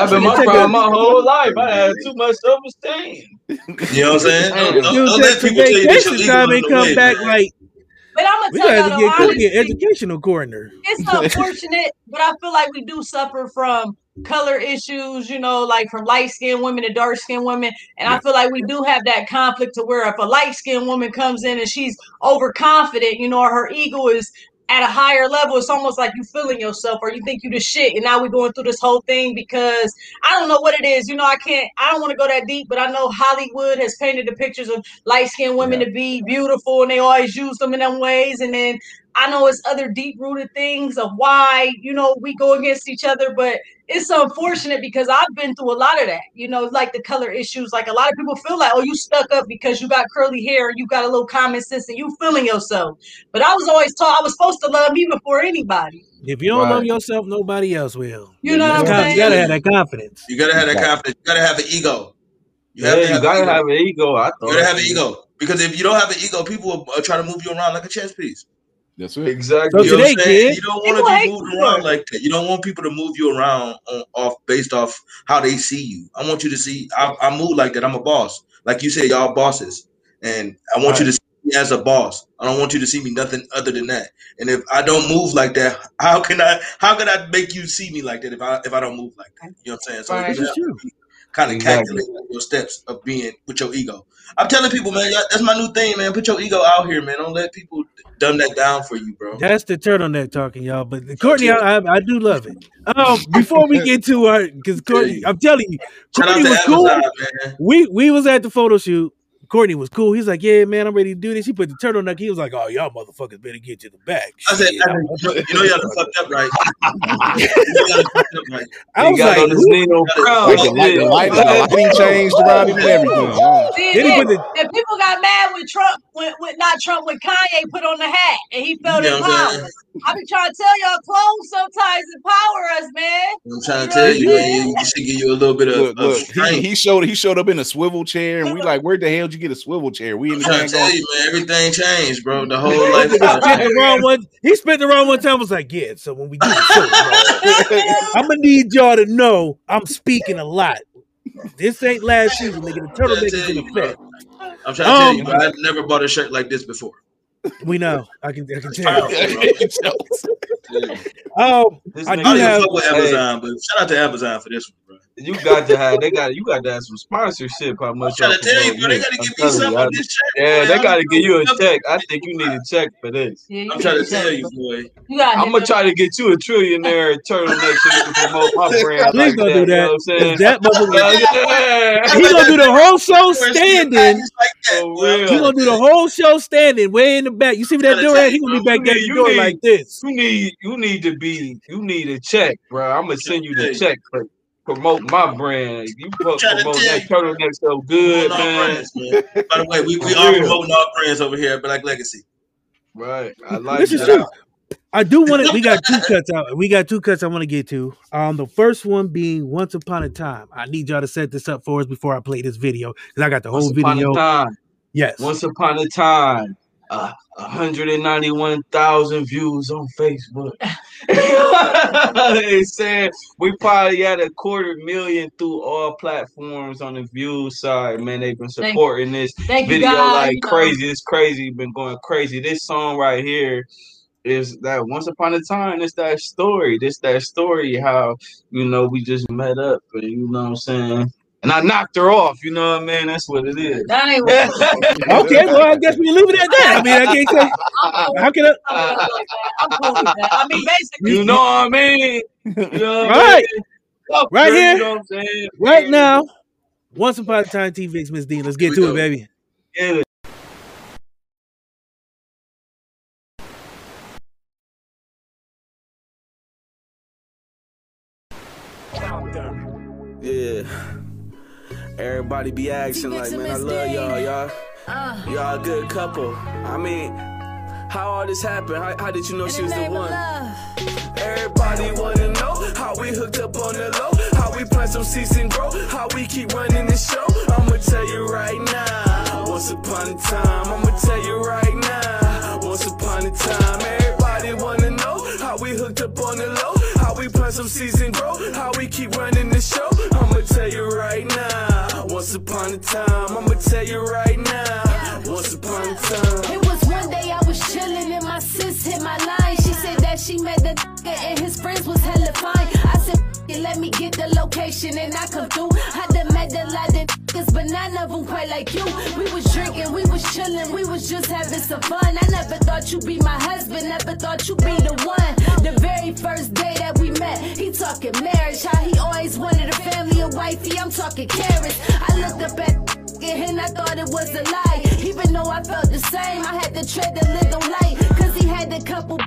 I've been my problem my whole life. I had too much self esteem. You know what I'm saying? Don't, don't, don't let people tell you that your ego is come back like. But I'm gonna tell you, we gotta get an educational corner. It's unfortunate, but I feel like we do suffer from color issues, you know, like from light-skinned women to dark-skinned women. And yeah. I feel like we do have that conflict to where if a light-skinned woman comes in and she's overconfident, you know, or her ego is at a higher level, it's almost like you feeling yourself or you think you the shit. And now we're going through this whole thing because I don't know what it is. You know, I can't, I don't want to go that deep, but I know Hollywood has painted the pictures of light-skinned women yeah. to be beautiful, and they always use them in them ways. And then I know it's other deep-rooted things of why, you know, we go against each other, but it's unfortunate because I've been through a lot of that, you know, like the color issues. Like a lot of people feel like, oh, you stuck up because you got curly hair, you got a little common sense, and you feeling yourself. But I was always taught I was supposed to love me before anybody. If you don't right. love yourself, nobody else will. You, you know, know what I'm saying? You gotta have that confidence. You gotta have that confidence. You gotta have an ego. You, yeah, have to have you gotta ego. have an ego. I thought you gotta have an ego, because if you don't have an ego, people will try to move you around like a chess piece. That's right. Exactly. You, so today, kid, you don't want to be moved around like that. You don't want people to move you around on, off based off how they see you. I want you to see. I, I move like that. I'm a boss. Like you said, y'all bosses, and I want right. you to see me as a boss. I don't want you to see me nothing other than that. And if I don't move like that, how can I? How can I make you see me like that if I if I don't move like that? You know what I'm saying? So right. you have to kind of exactly. calculate your steps of being with your ego. I'm telling people, man, that's my new thing, man. Put your ego out here, man. Don't let people dumb that down for you, bro. That's the turtleneck talking, y'all. But Courtney, I, I do love it. Um, before we get to our, because Courtney, I'm telling you, Courtney was Amazon, cool. Man. We we was at the photo shoot. Courtney was cool. He's like, yeah, man, I'm ready to do this. He put the turtleneck. He was like, oh, y'all motherfuckers better get to the back. I said, I mean, you know y'all fucked up, right? I was like, Nino, bro. The light, the light, the lighting changed around him and everything. Yeah. See, then then, the, and people got mad when Trump, when, when not Trump, when Kanye put on the hat and he felt you know in power. I be trying to tell y'all, clothes sometimes empower us, man. I'm trying to tell you, you, you should give you a little bit of, look, of strength. He, he showed, he showed up in a swivel chair, and we like, where the hell did you get a swivel chair? We in the trying to tell you, man, everything changed, bro. The whole life. He spent the wrong one time. Was like, yeah. So when we do the show, I'm gonna need y'all to know I'm speaking a lot. This ain't last season, nigga. The turtleneck is in effect. I'm trying to tell you, but I've never bought a shirt like this before. We know. I can, I can tell you. Oh, I do have with Amazon, but shout out to Amazon for this one, bro. You got to have. They got. You got to have some sponsorship. How much? I'm trying to tell you, bro. They got to give me something on this check. Yeah, they got to give you a check. I think you need a check for this. I'm trying to tell you, boy. I'm gonna try to get you a trillionaire turtleneck to promote my brand. Please don't do that. That motherfucker. He gonna do the whole show standing. He gonna do the whole show standing, way in the back. You see what that dude had? He gonna be back there doing like this. You need. You need to be. You need a check, bro. I'm gonna send you the check. Promote my brand. You promote that turtleneck so good, man. Brands, man. By the way, we, we are promoting our brands over here at Black Legacy. Right. I like this is true. I do want to. We got two cuts out. We got two cuts I want to get to. Um, the first one being Once Upon a Time. I need y'all to set this up for us before I play this video, because I got the whole video. Once upon a time. Yes. Once upon a time. Uh, one hundred ninety-one thousand views on Facebook. They said we probably had a quarter million through all platforms on the view side, man. They've been supporting Thank this Thank video like crazy. It's crazy. It's been going crazy. This song right here is that once upon a time, it's that story. It's that story how, you know, we just met up and, you know what I'm saying? And I knocked her off, you know what I mean? That's what it is. That ain't what okay, well, I guess we leave it at that. I mean, I can't say. How can I? I'm cool with that. I mean, basically. You know what I mean? You know what right. I mean? Right here. You know what I'm saying? Right now. Once upon a time, T. Vickz, Miz Dean. Let's get to it, baby. Yeah. Yeah. Everybody be acting like, man, I love y'all, y'all. Uh, y'all a good couple. I mean, how all this happened? How, how did you know she was the one? Everybody wanna know how we hooked up on the low, how we plant some seeds and grow, how we keep running this show. I'ma tell you right now, once upon a time. I'ma tell you right now, once upon a time. Everybody wanna know how we hooked up on the low, how we plant some seeds and grow, how we keep running this show. I'ma tell you right now. Once upon a time, I'ma tell you right now. Once upon a time. It was one day I was chilling and my sis hit my line. She said that she met the nigga and his friends was hella fine. I said, let me get the location and I come through. I done met a lot of niggas, but none of them quite like you. We was drinking, we was chilling, we was just having some fun. I never thought you'd be my husband, never thought you'd be the one. The very first day that we met, he talking marriage, how he always wanted a family, a wifey, I'm talking carrots. I looked up at and I thought it was a lie. Even though I felt the same, I had to tread the little light. Cause he had a couple,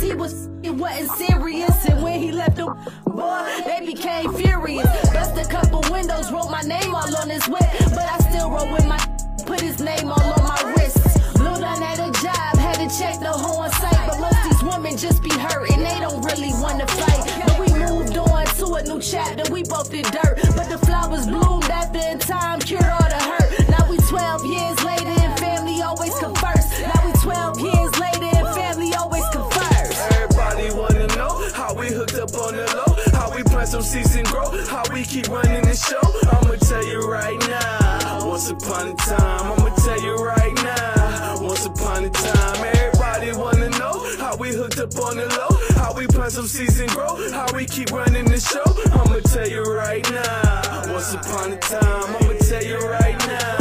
he was, it wasn't serious. And when he left the boy, they became furious. Bust a couple windows, wrote my name all on his whip. But I still roll with my, put his name all on my wrist. Blew down at a job, had to check the whole on sight. But most these women just be hurting, they don't really wanna fight. But we moved on to a new chapter, we both did dirt. But the flowers bloomed after in time, cured all the hurt. Now we twelve years later and family always come first. Now we twelve years later and family always come first. Everybody wanna know how we hooked up on the low, how we plant some seeds and grow, how we keep running the show. I'ma tell you right now, once upon a time. I'ma tell you right now, once upon a time. Everybody wanna know how we hooked up on the low, how we plant some seeds and grow, how we keep running the show. I'ma tell you right now, once upon a time. I'ma tell you right now.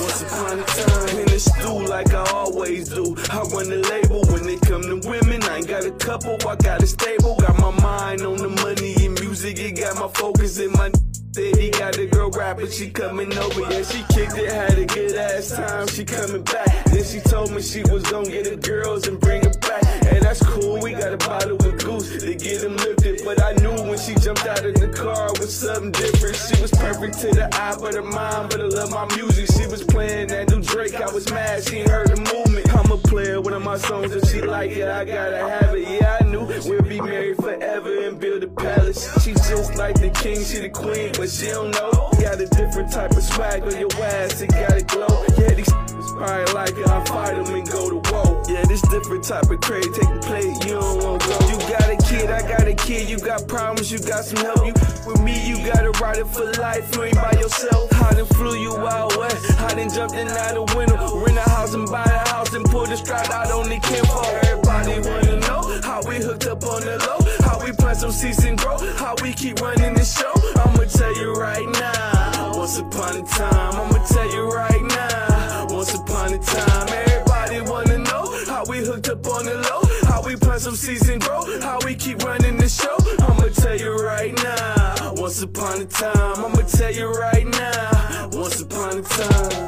Once upon a time in the stew like I always do. I run the label when it come to women. I ain't got a couple, I got a stable. Got my mind on the money and music. It got my focus in my said he got a girl rapper, she coming over. Yeah, she kicked it, had a good ass time. She coming back. Then she told me she was gonna get the girls and bring it back. And that's cool, we got a bottle with Goose to get him lifted. But I knew when she jumped out in the car it was something different. She was perfect to the eye, but her mind, but I love my music. She was playing that new Drake, I was mad, she heard the movement. I'm a player, one of my songs, if she like it, I gotta have it. Yeah, I knew we'll be married forever and build a palace. She just like the king, she the queen, but she don't know. Got a different type of swag on your ass, it gotta glow. Yeah, these probably like it, I fight them and go to war. Yeah, this different type of craze, take the plate, you don't wanna go. You got a kid, I got a kid, you got problems, you got some help. You with me, you gotta ride it for life, you ain't by yourself. I done flew you out west, I done jumped in out the window. Rent a house and buy a house and pull the strap out on the campo. Everybody wanna know how we hooked up on the low, how we plant some seeds and grow, how we keep running this show. I'ma tell you right now, once upon a time. I'ma tell you right now, once upon a time. Everybody wanna know how we hooked up on the low, how we plant some seeds and grow, how we keep running the show. I'ma tell you right now, once upon a time. I'ma tell you right now, once upon a time.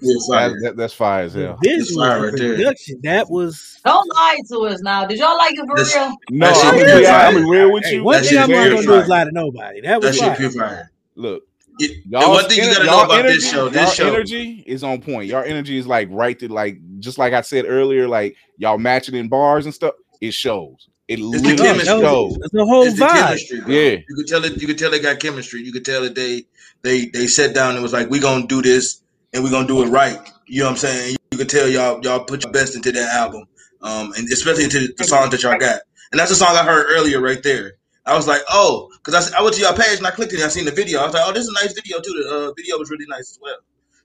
That's fire. That, that, that's fire as hell. This production that was. Don't lie to us now. Did y'all like it for that's, real? No, I'm real with you. One thing I'm not gonna do is lie to nobody. That was fire. Look, Y'all one thing you gotta know about energy, this show, this show energy is on point. Y'all energy is like right to like just like I said earlier, like y'all matching in bars and stuff. It shows. It it's the chemistry. Shows. It's the whole it's the vibe. Yeah, you could tell it. You could tell they got chemistry. You could tell that they they they sat down and was like, "We gonna do this and we gonna do it right." You know what I'm saying? You could tell y'all y'all put your best into that album, um, and especially into the song that y'all got. And that's a song I heard earlier right there. I was like, oh, because I, I went to your page and I clicked it and I seen the video. I was like, oh, this is a nice video too. The uh, video was really nice as well.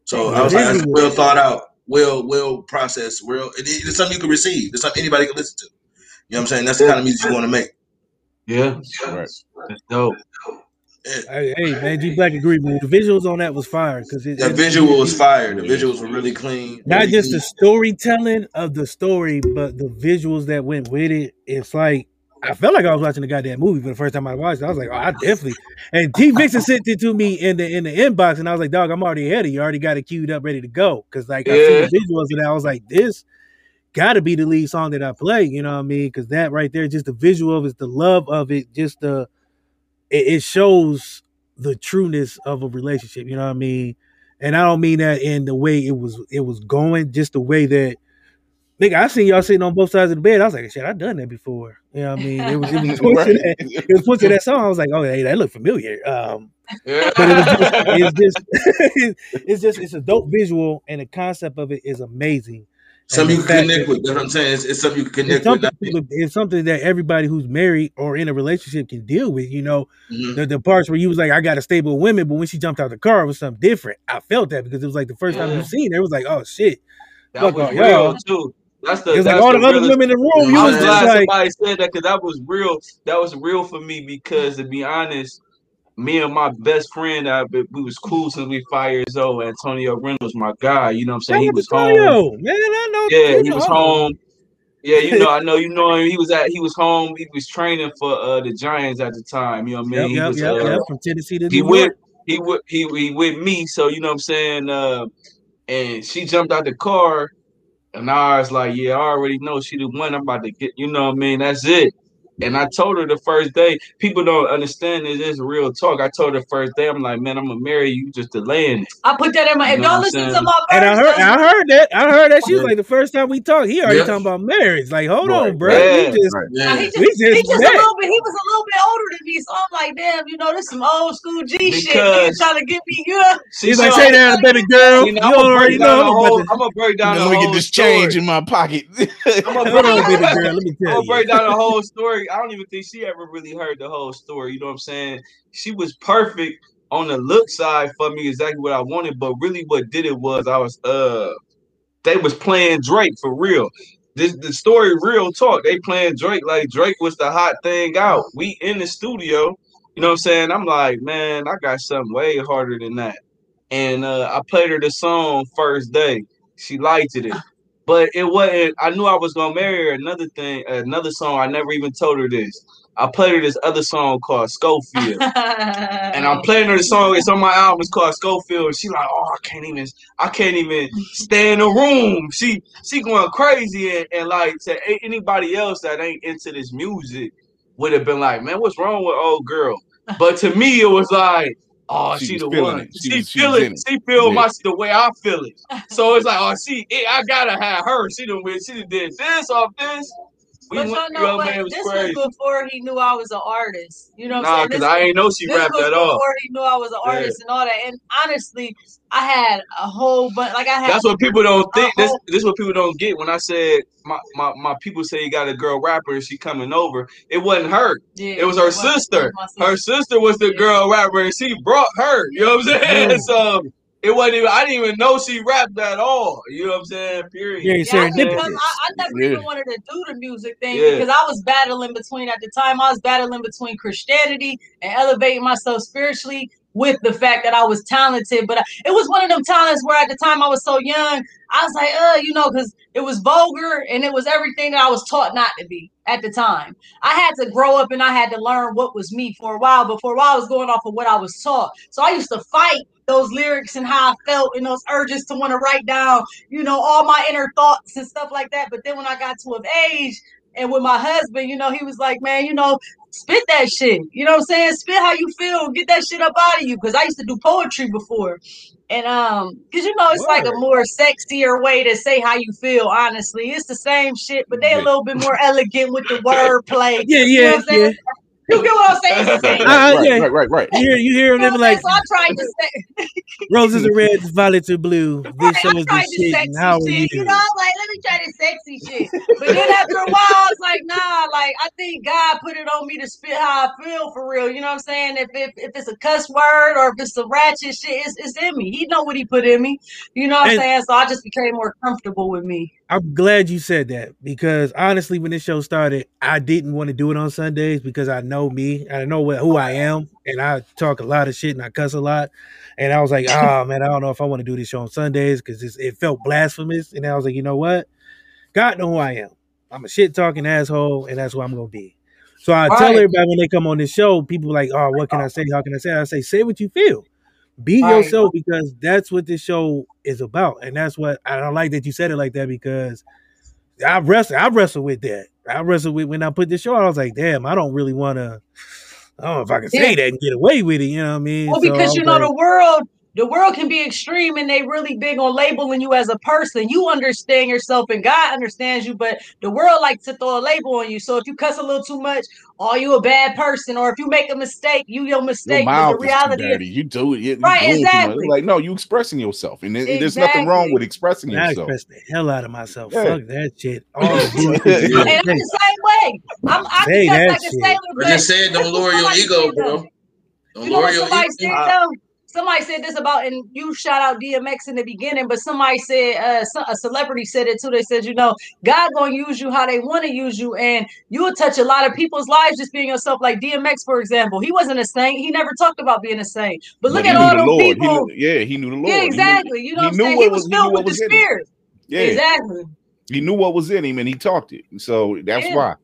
So I was like, it's well thought out, well, well processed, well, it, it's something you can receive. It's something anybody can listen to. You know what I'm saying? That's the kind of music you want to make. Yeah. Right. That's dope. Hey, hey man, G Black agreed. The visuals on that was fire because the visual was fire. The visuals were really clean. Not really just clean. The storytelling of the story, but the visuals that went with it. It's like I felt like I was watching a goddamn movie for the first time I watched it. I was like, oh, I definitely. And T. Vickson sent it to me in the in the inbox, and I was like, dog, I'm already ahead of you. I already got it queued up, ready to go. Because like yeah. I see the visuals, and I was like, this got to be the lead song that I play. You know what I mean? Because that right there, just the visual of it, the love of it, just the it, it shows the trueness of a relationship. You know what I mean? And I don't mean that in the way it was it was going, just the way that. Nigga, I seen y'all sitting on both sides of the bed. I was like, shit, I done that before. You know what I mean? It was, it was pushed to that, it was pushed to that song. I was like, oh, hey, that looked familiar. Um, yeah. But it was just, it's just, it's just, it's a dope visual, and the concept of it is amazing. Something you can connect with. That's what I'm saying. It's, it's something you can connect with. People, it's something that everybody who's married or in a relationship can deal with. You know, mm-hmm. the, the parts where you was like, I got a stable of women, but when she jumped out the car, it was something different. I felt that because it was like the first yeah. time you've seen it. It was like, oh, shit. That Look, was real too. That's the. It's like all the other women in the room. I was glad like, somebody said that because that was real. That was real for me because to be honest, me and my best friend, I, we was cool since we five years old. Antonio Reynolds, my guy, you know what I'm saying? He was home, man. I know. Yeah, he was home. Yeah, you know, I know, you know him. He was at, he was home. He was training for uh, the Giants at the time. You know what I mean? Yep, he yep, was yep, uh, yep. from Tennessee to New York. He with he he with me. So you know what I'm saying. Uh, And she jumped out the car, and I was like, yeah, I already know she the one. I'm about to get, you know what I mean? That's it. And I told her the first day, people don't understand this is real talk. I told her the first day, I'm like, man, I'm going to marry you, just delaying it. I put that in my, you know don't listen to my verse. And I heard I heard that. I heard that. She was like, the first time we talked, he already yeah. talking about marriage. Like, hold right. on, bro. Yeah. He just, right. yeah. he just, he just, he just a little bit, he was a little bit older than me. So I'm like, damn, you know, this some old school G because shit. He's trying to get me good. She's so, like, say that, baby girl. You, know, you already know. I'm going to break down the whole story. I'm going to get this change in my pocket. I'm going to break down the whole story. I don't even think she ever really heard the whole story. You know what I'm saying? She was perfect on the look side for me, exactly what I wanted. But really, what did it was I was uh, they was playing Drake for real. This the story, real talk. They playing Drake like Drake was the hot thing out. We in the studio. You know what I'm saying? I'm like, man, I got something way harder than that. And uh, I played her the song first day. She liked it. But it wasn't, I knew I was going to marry her. Another thing, another song, I never even told her this. I played her this other song called Schofield. And I'm playing her the song, it's on my album, it's called Schofield. And she like, oh, I can't even, I can't even stay in the room. She she going crazy. And, and like, to anybody else that ain't into this music would have been like, man, what's wrong with old girl? But to me, it was like, oh, she, she the one. It. She, she, she feel it. it. She feel yeah. my the way I feel it. So it's like, oh, she. It, I gotta have her. She done went. She done did this off this. We but went, y'all know what? Man, was this crazy. Was before he knew I was an artist. You know what nah, I'm saying? Because I ain't know she rapped at all. Before he knew I was an artist yeah. and all that. And honestly, I had a whole bunch. Like I had. That's what people don't think. This this is what people don't get. When I said my my, my people say you got a girl rapper and she coming over, it wasn't her. Yeah, it was her it was, sister. Was sister. Her sister was the yeah. girl rapper and she brought her. You know what I'm saying? Yeah. So. It wasn't even, I didn't even know she rapped at all. You know what I'm saying? Period. Yeah, yeah, I, because I, I never yeah. even wanted to do the music thing yeah. because I was battling between, at the time, I was battling between Christianity and elevating myself spiritually with the fact that I was talented. But I, it was one of them talents where at the time I was so young, I was like, uh, you know, because it was vulgar and it was everything that I was taught not to be at the time. I had to grow up and I had to learn what was me for a while. But for a while, I was going off of what I was taught. So I used to fight those lyrics and how I felt and those urges to want to write down, you know, all my inner thoughts and stuff like that. But then when I got to of age, And with my husband, you know, he was like, man, you know, spit that shit. You know what I'm saying? Spit how you feel. Get that shit up out of you. Because I used to do poetry before. And um, because, you know, it's Word. like a more sexier way to say how you feel, honestly. It's the same shit, but they a little bit more elegant with the word play. Yeah, yeah, you know what I'm saying? Yeah. You get what I'm saying? Right, uh, yeah. right, right, right. You hear, you hear them like, so I tried to say, roses are red, violets are blue. This right, shows I tried this shit. Sexy how shit. Are you? You know, I'm like, let me try this sexy shit. But then after a while, I was like, nah, like, I think God put it on me to spit how I feel for real. You know what I'm saying? If if, if it's a cuss word or if it's some ratchet shit, it's, it's in me. He know what he put in me. You know what I'm and, saying? So I just became more comfortable with me. I'm glad you said that, because honestly, when this show started, I didn't want to do it on Sundays because I know me. I know who I am, and I talk a lot of shit and I cuss a lot. And I was like, oh, man, I don't know if I want to do this show on Sundays because it felt blasphemous. And I was like, you know what? God knows who I am. I'm a shit-talking asshole, and that's who I'm going to be. So I All tell right. everybody when they come on this show, people are like, oh, what can I say? How can I say? I say, say what you feel. Be All yourself right. because that's what this show is about. And that's what I don't like that you said it like that, because I wrestle I wrestle with that. I wrestled with when I put this show out, I was like, damn, I don't really want to, I don't know if I can say yeah. that and get away with it. You know what I mean? Well, so because you know, like, the world, the world can be extreme and they really big on labeling you as a person. You understand yourself and God understands you, but the world likes to throw a label on you. So if you cuss a little too much, are you a bad person? Or if you make a mistake, you your mistake. Your mouth the reality is too dirty. You do it. You right, do exactly. It like, no, you expressing yourself. And exactly. there's nothing wrong with expressing I yourself. I express the hell out of myself. Yeah. Fuck that shit. Oh, and I'm the same way. I'm, I say can that like shit. A sailor, but I just said, don't lower your ego, bro. Don't lower your ego. Somebody said this about, and you shout out D M X in the beginning, but somebody said, uh, so, a celebrity said it too. They said, you know, God gonna use you how they want to use you, and you'll touch a lot of people's lives just being yourself. Like D M X, for example, he wasn't a saint. He never talked about being a saint. But look but at all the those Lord. people. He knew, yeah, he knew the Lord. Yeah, exactly. You know what I'm saying? He was filled with the Spirit. Yeah, exactly. He knew what was in him, and he talked it. So that's yeah. why.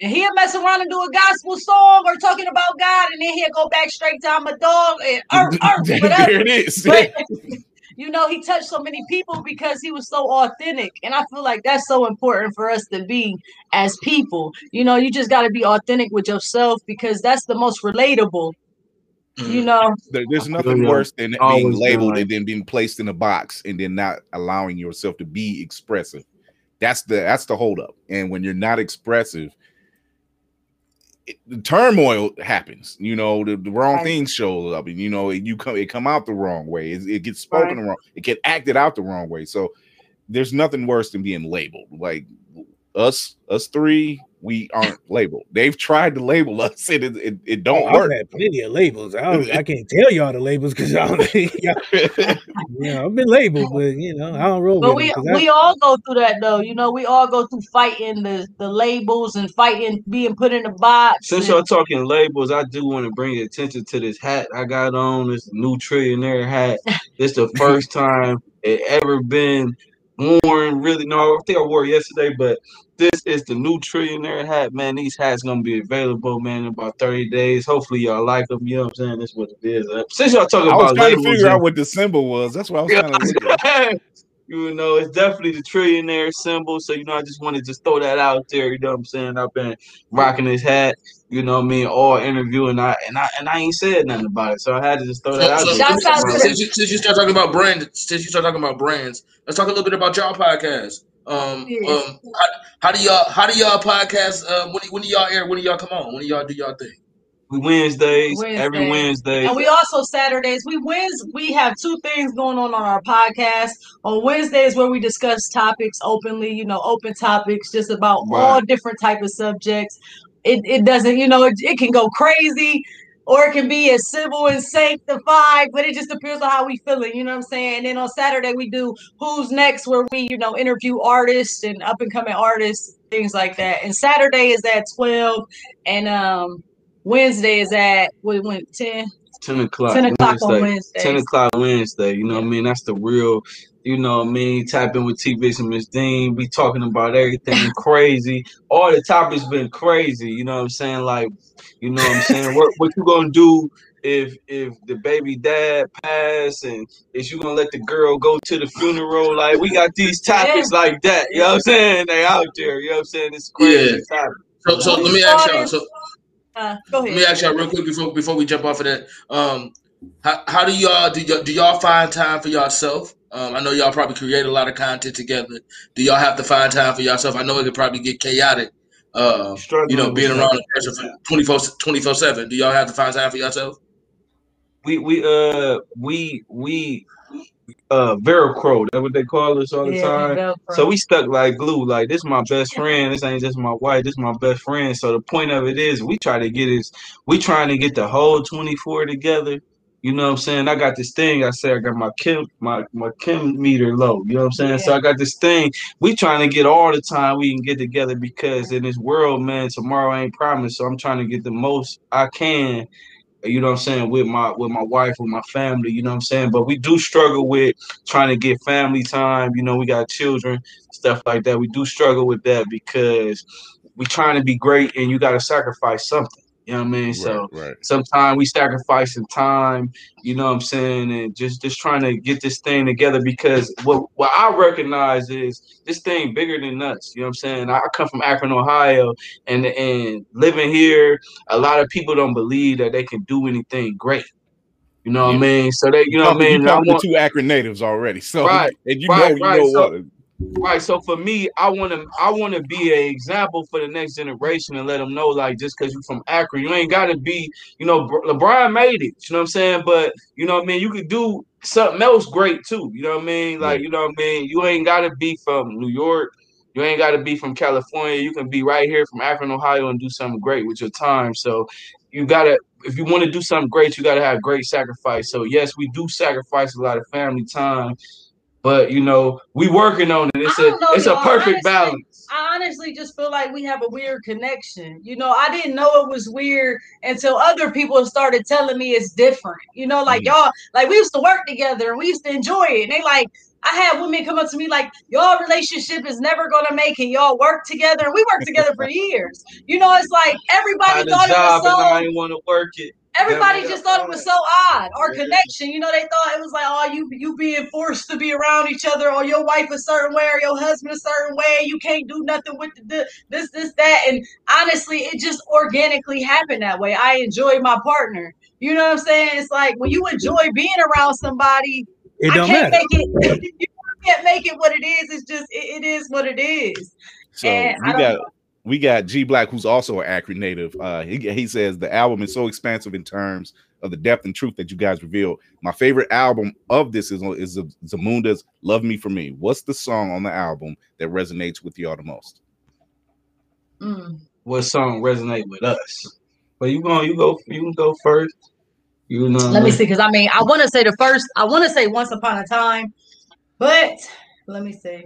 And he'll mess around and do a gospel song or talking about God, and then he'll go back straight to I'm a dog and earth, earth, whatever. There it is. But, you know, he touched so many people because he was so authentic. And I feel like that's so important for us to be as people. You know, you just got to be authentic with yourself because that's the most relatable. You know, there's nothing worse than being labeled and then being placed in a box and then not allowing yourself to be expressive. That's the that's the holdup. And when you're not expressive, the turmoil happens, you know, the, the wrong right. things show up, and you know, it, you come, it come out the wrong way. It, it gets spoken right. wrong. It get acted out the wrong way. So there's nothing worse than being labeled. Like us, us three, we aren't labeled. They've tried to label us, and it, it, it don't oh, work. I've had plenty of labels. I, don't, I can't tell y'all the labels because I don't. Yeah, you know, I've been labeled, but you know, I don't roll. But with we we I, all go through that though. You know, we all go through fighting the, the labels and fighting being put in the box. Since and, y'all talking labels, I do want to bring attention to this hat I got on. This new trillionaire hat. It's the first time it ever been worn. Really, no, I think I wore it yesterday, but. This is the new trillionaire hat, man. These hats gonna be available, man, in about thirty days. Hopefully y'all like them. You know what I'm saying? That's what it is. Since y'all talking about, I was trying to figure out what the symbol was. That's what I was trying to figure out. You know, it's definitely the trillionaire symbol. So, you know, I just wanted to just throw that out there. You know what I'm saying? I've been rocking this hat, you know what I mean, all interview, and I and I and I ain't said nothing about it. So I had to just throw that out there. Since you, since you start talking about brands, since you start talking about brands, let's talk a little bit about y'all podcast. Um, um how, how do y'all how do y'all podcast uh when, when do y'all air when do y'all come on when do y'all do y'all thing? We Wednesdays, Wednesday. Every Wednesday, and we also Saturdays. We Wednesdays we have two things going on on our podcast. On Wednesdays, where we discuss topics openly, you know, open topics just about right. all different type of subjects. It it doesn't, you know, it, it can go crazy. Or it can be as civil and sanctified, but it just depends on how we feeling, you know what I'm saying? And then on Saturday, we do Who's Next, where we, you know, interview artists and up-and-coming artists, things like that. And Saturday is at twelve, and um, Wednesday is at, what, when, ten? ten o'clock. ten o'clock Wednesday. On Wednesday. ten o'clock Wednesday, you know what I mean? That's the real... You know what I mean? Tap In with T. Vickz and Miz Dean. We talking about everything crazy. All the topics been crazy. You know what I'm saying? Like, you know what I'm saying? what, what you going to do if if the baby dad passed, and is you gonna let the girl go to the funeral? Like, we got these topics yeah. like that. You know what I'm saying? They out there. You know what I'm saying? It's crazy yeah. topic. So, so let me ask y'all. So uh, go ahead. Let me ask y'all real quick before before we jump off of that. Um, how how do y'all do? Y'all, do y'all find time for yourself? Um, I know y'all probably create a lot of content together. Do y'all have to find time for yourself? I know it could probably get chaotic. Uh, you know, being around the person for twenty-four seven. Do y'all have to find time for yourself? We we uh we we uh Velcro. That's what they call us all the yeah, time. Velcro. So we stuck like glue. Like, this is my best friend. This ain't just my wife. This is my best friend. So the point of it is, we try to get is we trying to get the whole twenty-four together. You know what I'm saying? I got this thing. I say I got my Kim, my, my Kim meter low. You know what I'm saying? Yeah. So I got this thing. We trying to get all the time we can get together, because in this world, man, tomorrow ain't promised. So I'm trying to get the most I can, you know what I'm saying, with my with my wife, with my family, you know what I'm saying? But we do struggle with trying to get family time. You know, we got children, stuff like that. We do struggle with that because we trying to be great, and you got to sacrifice something. You know what I mean? Right, so right. sometimes we sacrificing time, you know what I'm saying? And just, just trying to get this thing together, because what, what I recognize is this thing bigger than us. You know what I'm saying? I come from Akron, Ohio, and, and living here, a lot of people don't believe that they can do anything great. You know what yeah. I mean? So they, you know what I mean? I'm the two Akron natives already. So right, if you right, know, you right, know so, what. Right, so for me, I want to I want to be an example for the next generation and let them know, like, just because you're from Akron, you ain't got to be, you know, LeBron made it, you know what I'm saying? But, you know what I mean, you could do something else great too, you know what I mean? Like, you know what I mean? You ain't got to be from New York. You ain't got to be from California. You can be right here from Akron, Ohio, and do something great with your time. So you got to, if you want to do something great, you got to have great sacrifice. So, yes, we do sacrifice a lot of family time. But, you know, we working on it. It's a know, it's a perfect honestly, balance. I honestly just feel like we have a weird connection. You know, I didn't know it was weird until other people started telling me it's different. You know, like, mm-hmm. y'all, like, we used to work together and we used to enjoy it. And they like, I had women come up to me like, y'all relationship is never going to make it. Y'all work together. And we worked together for years. You know, it's like everybody thought it was so. I didn't want to work it. Everybody just thought it was so odd. Our connection, you know, they thought it was like, oh, you you being forced to be around each other, or your wife a certain way, or your husband a certain way. You can't do nothing with the, this, this, that. And honestly, it just organically happened that way. I enjoy my partner. You know what I'm saying? It's like when you enjoy being around somebody, it don't I can't matter. Make it. You can't make it what it is. It's just it, it is what it is. So and you I don't got know. We got G Black, who's also an Akron native. Uh, he, he says the album is so expansive in terms of the depth and truth that you guys revealed. My favorite album of this is, is Zamunda's Love Me For Me. What's the song on the album that resonates with y'all the most? Mm. What song resonates with us? Well, you going you go you can go first. You know. Let me see, because I mean I want to say the first, I want to say Once Upon a Time, but let me see.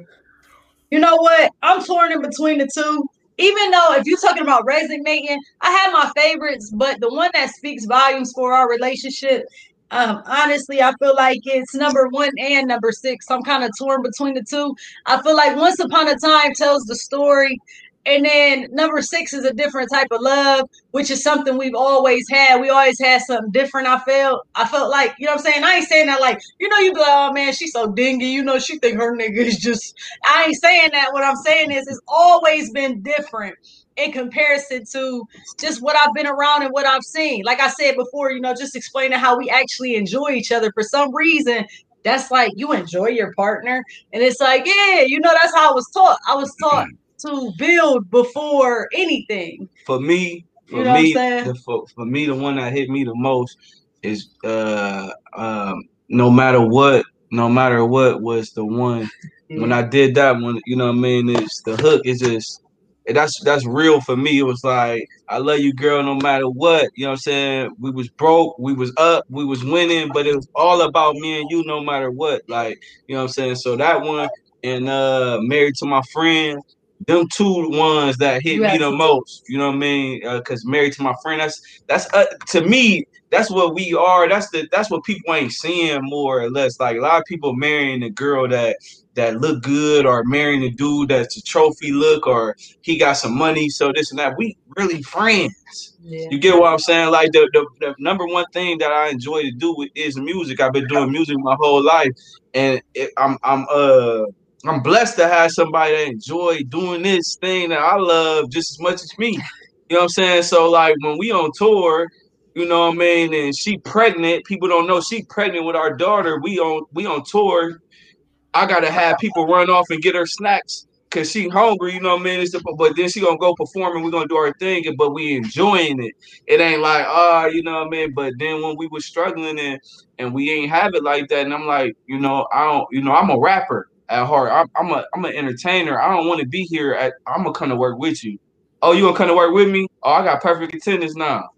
You know what? I'm torn in between the two. Even though if you're talking about resonating, I have my favorites, but the one that speaks volumes for our relationship, um, honestly, I feel like it's number one and number six. I'm kind of torn between the two. I feel like Once Upon a Time tells the story. And then number six is A Different Type of Love, which is something we've always had. We always had something different. I felt, I felt like, you know what I'm saying? I ain't saying that like, you know, you be like, oh man, she's so dingy. You know, she think her nigga is just, I ain't saying that. What I'm saying is it's always been different in comparison to just what I've been around and what I've seen. Like I said before, you know, just explaining how we actually enjoy each other for some reason. That's like, you enjoy your partner. And it's like, yeah, you know, that's how I was taught. I was taught. To build before anything. For me, for you know me, the, for, for me, the one that hit me the most is uh, um, no matter what, no matter what was the one. Mm-hmm. When I did that one, you know what I mean? It's the hook. It's just that's that's real for me. It was like, I love you, girl, no matter what. You know what I'm saying? We was broke, we was up, we was winning, but it was all about me and you, no matter what. Like, you know what I'm saying? So that one and uh, Married to My Friend. Them two ones that hit me the most, you know what I mean? Because uh, Married to My Friend, that's that's uh, to me, that's what we are. That's the that's what people ain't seeing more or less. Like, a lot of people marrying a girl that that look good, or marrying a dude that's a trophy look, or he got some money, so this and that. We really friends. Yeah. You get what I'm saying? Like the, the, the number one thing that I enjoy to do with is music. I've been doing music my whole life, and it, I'm I'm uh I'm blessed to have somebody that enjoy doing this thing that I love just as much as me. You know what I'm saying? So like when we on tour, you know what I mean, and she pregnant. People don't know she pregnant with our daughter. We on we on tour. I gotta have people run off and get her snacks because she hungry, you know what I mean? It's the, but then she gonna go perform and we're gonna do our thing, but we enjoying it. It ain't like, ah, oh, you know what I mean? But then when we was struggling and, and we ain't have it like that, and I'm like, you know, I don't, you know, I'm a rapper at heart. I'm, I'm a, I'm an entertainer. I don't want to be here. At, I'm gonna come to work with you. Oh, you gonna come to work with me? Oh, I got perfect attendance now.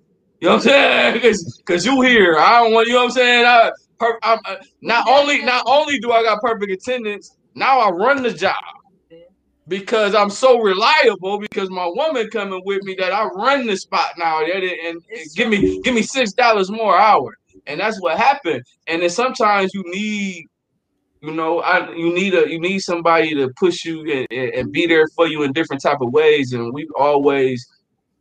You know what I'm saying? Cause, cause you here. I don't want, you know what I'm saying? I, Per, I'm, uh, not only not only do I got perfect attendance, now I run the job because I'm so reliable. Because my woman coming with me that I run the spot now, and, and give me give me six dollars more an hour, and that's what happened. And then sometimes you need, you know, I you need a you need somebody to push you and, and be there for you in different type of ways, and we always.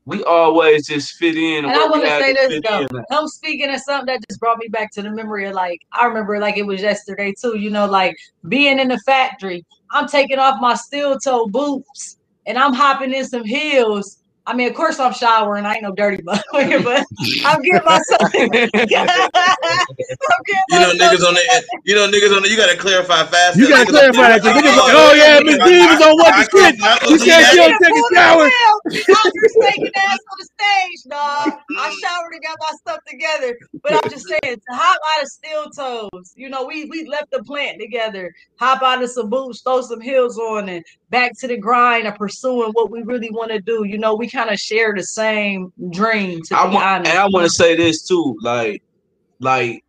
We always just fit in. And I want to say this though. I'm speaking of something that just brought me back to the memory of like, I remember like it was yesterday too, you know, like being in the factory, I'm taking off my steel toe boots and I'm hopping in some heels. I mean, of course I'm showering. I ain't no dirty motherfucker, but I'm getting myself. I'm getting you know, myself niggas on the. You know, niggas on the. You gotta clarify fast. You gotta clarify that. Niggas like, oh yeah, Miz Dean was on what the shit. She said she don't take a shower. I'm just taking ass on the stage, dog. I showered and got my stuff together, but I'm just saying, to hop out of steel toes. You know, we we left the plant together. Hop out of some boots, throw some heels on, and back to the grind of pursuing what we really want to do. You know, we kind of share the same dream, to be I want, honest. And I want to say this too, like, like,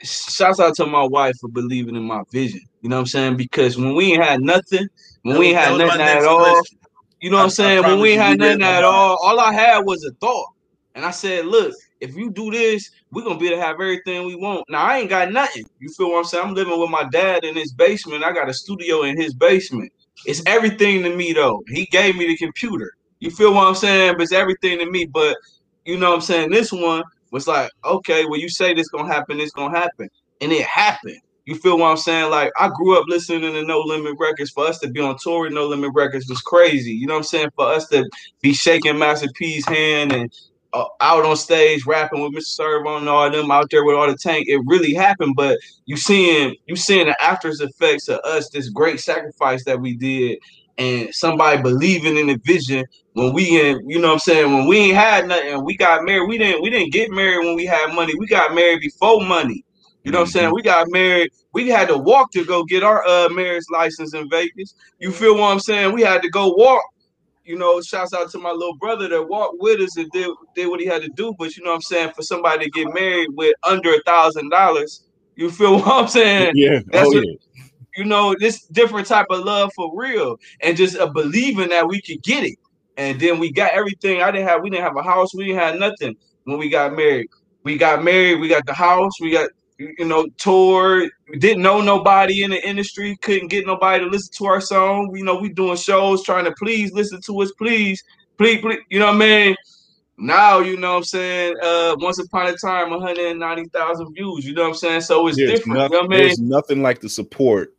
shouts out to my wife for believing in my vision. You know what I'm saying? Because when we ain't had nothing, when that we ain't had nothing at all, question. You know what I, I'm saying? When we ain't had nothing at all, all I had was a thought. And I said, look, if you do this, we're going to be able to have everything we want. Now, I ain't got nothing. You feel what I'm saying? I'm living with my dad in his basement. I got a studio in his basement. It's everything to me, though. He gave me the computer. You feel what I'm saying? But it's everything to me. But you know what I'm saying? This one was like, okay, well, you say this gonna happen, it's gonna happen. And it happened. You feel what I'm saying? Like, I grew up listening to No Limit Records. For us to be on tour with No Limit Records was crazy. You know what I'm saying? For us to be shaking Master P's hand and uh, out on stage rapping with Mister Servo and all of them out there with all the tank, it really happened. But you seeing, you seeing the after effects of us, this great sacrifice that we did, and somebody believing in the vision when we in, you know what I'm saying, when we ain't had nothing, we got married. We didn't we didn't get married when we had money. We got married before money. You know what I'm saying? We got married. We had to walk to go get our uh, marriage license in Vegas. You feel what I'm saying? We had to go walk. You know, shouts out to my little brother that walked with us and did, did what he had to do. But you know what I'm saying? For somebody to get married with under a thousand dollars, you feel what I'm saying? Yeah. That's oh, what, yeah. You know, this different type of love for real, and just a believing that we could get it. And then we got everything. I didn't have, we didn't have a house. We didn't have nothing when we got married. We got married. We got the house. We got, you know, toured. We didn't know nobody in the industry. Couldn't get nobody to listen to our song. You know, we doing shows trying to please listen to us. Please, please, please. You know what I mean? Now, you know what I'm saying? Uh, once upon a time, one hundred ninety thousand views. You know what I'm saying? So it's there's different. Nothing, you know what I mean? There's nothing like the support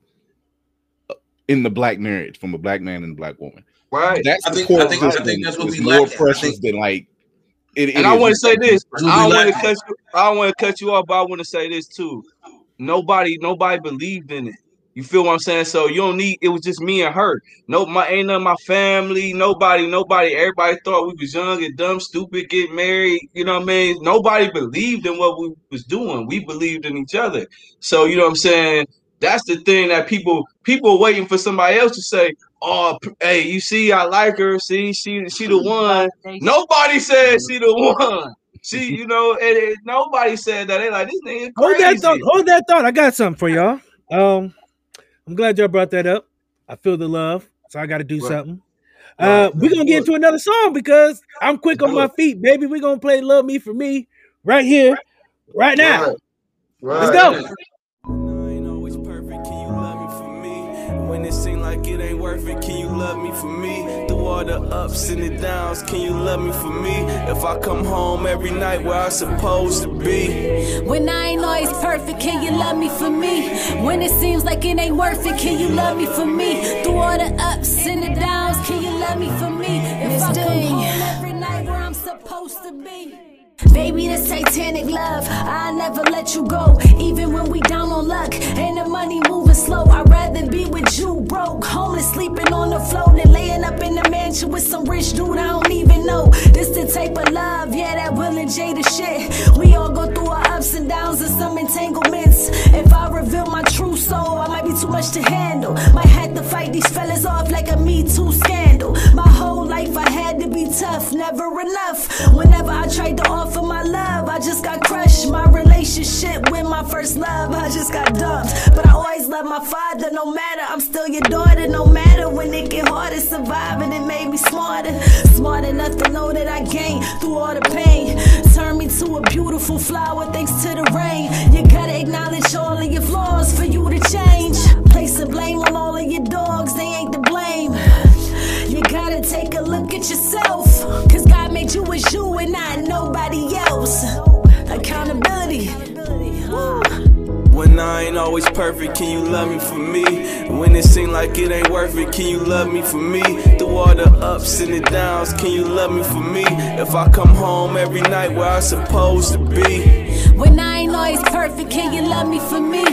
in the black marriage from a black man and a black woman, right? That's I, the think, core I, think, I think that's what we more lack precious than like. It, it and I want to say this. I don't want to cut you. I don't want to cut you off, but I want to say this too. Nobody, nobody believed in it. You feel what I'm saying? So you don't need. It was just me and her. No, my ain't none of my family. Nobody, nobody. Everybody thought we was young and dumb, stupid, get married. You know what I mean? Nobody believed in what we was doing. We believed in each other. So you know what I'm saying. That's the thing that people people are waiting for somebody else to say, oh, hey, you see, I like her. See, she she the one. Nobody said she the one. She, you know, and, and nobody said that. They like, this nigga crazy. Hold that thought. Hold that thought. I got something for y'all. Um, I'm glad y'all brought that up. I feel the love, so I got to do right. something. Uh, right. We're going to get into another song because I'm quick on my feet, baby. We're going to play Love Me For Me right here, right now. Right. Right. Let's go. Right. like it ain't worth it, can you love me for me? Through all the ups and the downs, can you love me for me? If I come home every night where I'm supposed to be. When I ain't always perfect, can you love me for me? When it seems like it ain't worth it, can you love me for me? Through all the ups and the downs, can you love me for me? If I come home every night where I'm supposed to be. Baby, this satanic love, I never let you go. Even when we down on luck and the money moving slow, I'd rather be with you broke, homeless, sleeping on the floor, than laying up in the mansion with some rich dude I don't even know. This the type of love, yeah, that Will and Jay the shit. We all go through our ups and downs and some entanglements. If I reveal my true soul, I might be too much to handle. Might have to fight these fellas off like a Me Too scandal. My whole life I had to be tough, never enough. Whenever I tried to offer for my love, I just got crushed. My relationship with my first love, I just got dumped. But I always love my father, no matter. I'm still your daughter, no matter. When it get harder, surviving, it made me smarter. Smart enough to know that I gained through all the pain. Turned me to a beautiful flower thanks to the rain. You gotta acknowledge all of your flaws for you to change. Place the blame on all of your dogs, they ain't to blame. You gotta take a look at yourself, cause God made you as you and not nobody else. Accountability. Woo. When I ain't always perfect, can you love me for me? When it seems like it ain't worth it, can you love me for me? Through all the ups and the downs, can you love me for me? If I come home every night where I'm supposed to be. When I ain't always perfect, can you love me for me?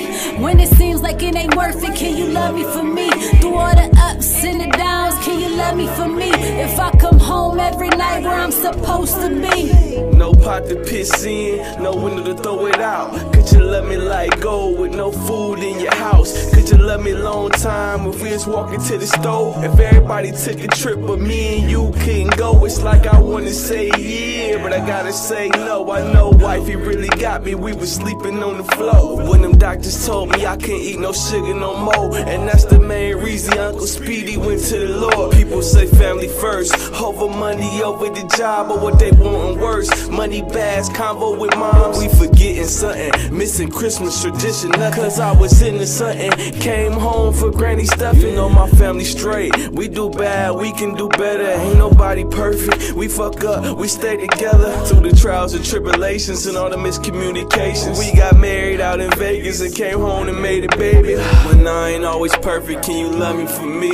When it seems like it ain't worth it, can you love me for me? Through all the ups and the downs, can you love me for me? If I come home every night where I'm supposed to be. No pot to piss in, no window to throw it out. Could you love me like gold with no food in your house? Could you love me long time if we was walking to the store? If everybody took a trip but me and you couldn't go, it's like I wanna say yeah, but I gotta say no. I know wifey really got me, we was sleeping on the floor. When them doctors told me I can't eat no sugar no more, and that's the main reason Uncle Speedy went to the Lord. People say family first, over money, over the job, or what they wantin' worse. Money bags, combo with moms. We forgetting something, missing Christmas tradition. Cause I was into something, came home for granny stuffing. You know my family straight, we do bad, we can do better. Ain't nobody perfect, we fuck up, we stay together. Through the trials and tribulations and all the miscommunications. We got married out in Vegas and came home and made it, baby. When I ain't always perfect, can you love me for me?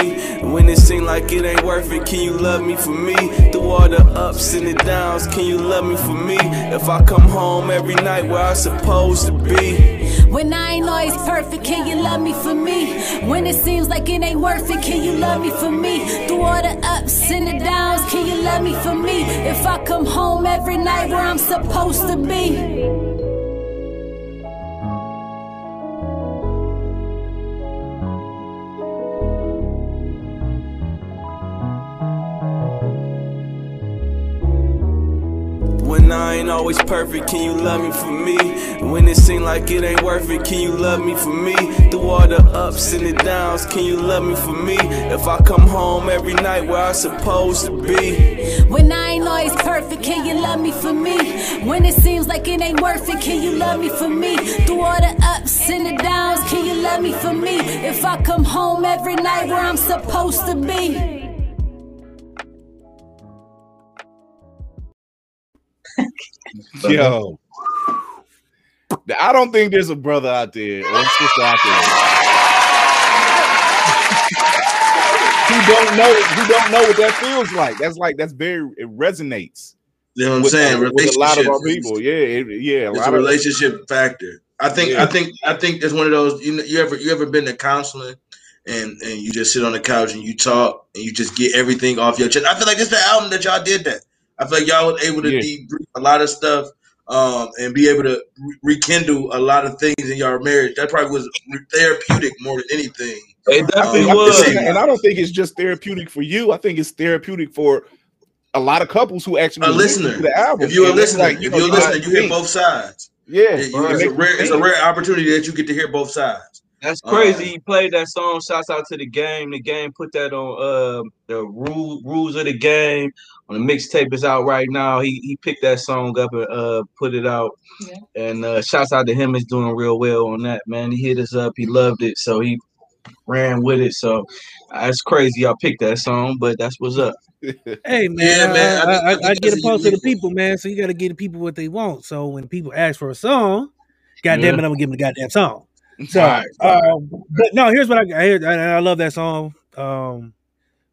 When it seems like it ain't worth it, can you love me for me? Through all the ups and the downs, can you love me for me? If I come home every night where I'm supposed to be. When I ain't always perfect, can you love me for me? When it seems like it ain't worth it, can you love me for me? Through all the ups and the downs, can you love me for me? If I come home every night where I'm supposed to be. I ain't always perfect, can you love me for me? When it seems like it ain't worth it, can you love me for me? Through all the ups and the downs, can you love me for me? If I come home every night where I'm supposed to be. When I ain't always perfect, can you love me for me? When it seems like it ain't worth it, can you love me for me? Through all the ups and the downs, can you love me for me? If I come home every night where I'm supposed to be. Yo, I don't think there's a brother out there or a sister out there who don't know who don't know what that feels like. That's like that's very it resonates. You know what I'm with, saying? Uh, with a lot of our people, yeah, it, yeah. It's a, a relationship of, factor. I think yeah. I think I think it's one of those. You know, you ever you ever been to counseling and and you just sit on the couch and you talk and you just get everything off your chest. I feel like it's the album that y'all did that. I feel like y'all was able to yeah. debrief a lot of stuff um, and be able to re rekindle a lot of things in your marriage. That probably was therapeutic more than anything. It definitely um, was. I and I don't think it's just therapeutic for you. I think it's therapeutic for a lot of couples who actually a listener. To the album. If you're a listener, like, you if know, you're a listener, you hear both sides. Yeah, it, you, it's, a rare, it's a rare opportunity that you get to hear both sides. That's crazy. Um, he played that song. Shouts out to the game. The game put that on uh, the rule, rules of the game. The mixtape is out right now. He he picked that song up and uh put it out. Yeah. And uh shouts out to him. He's doing real well on that, man. He hit us up. He loved it. So he ran with it. So that's crazy. I picked that song, but that's what's up. Hey man, yeah, man. I, I, I, I get a pulse of the people, man. So you got to give the people what they want. So when people ask for a song, goddamn yeah. it, I'm gonna give them the goddamn song. So, right. um, but no, here's what I I, hear, I I love that song. Um,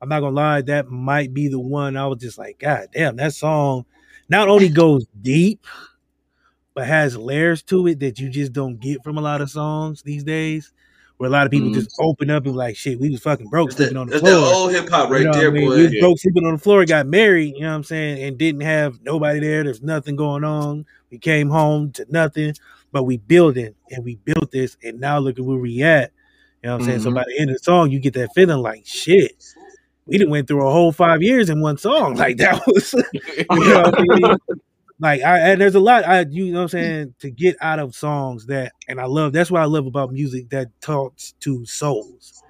I'm not gonna lie, that might be the one I was just like, God damn, that song not only goes deep, but has layers to it that you just don't get from a lot of songs these days. Where a lot of people mm-hmm. just open up and like, shit, we was fucking broke sleeping on the that's floor. That's that old hip hop right you know there, I mean? boy. We was yeah. broke sleeping on the floor, got married, you know what I'm saying, and didn't have nobody there. There's nothing going on. We came home to nothing, but we building and we built this, and now look at where we at. You know what I'm mm-hmm. saying? So by the end of the song, you get that feeling like, shit, we done went through a whole five years in one song. Like that was, you know what I mean? Like, I, and there's a lot, I you know what I'm saying, to get out of songs that, and I love, that's what I love about music that talks to souls.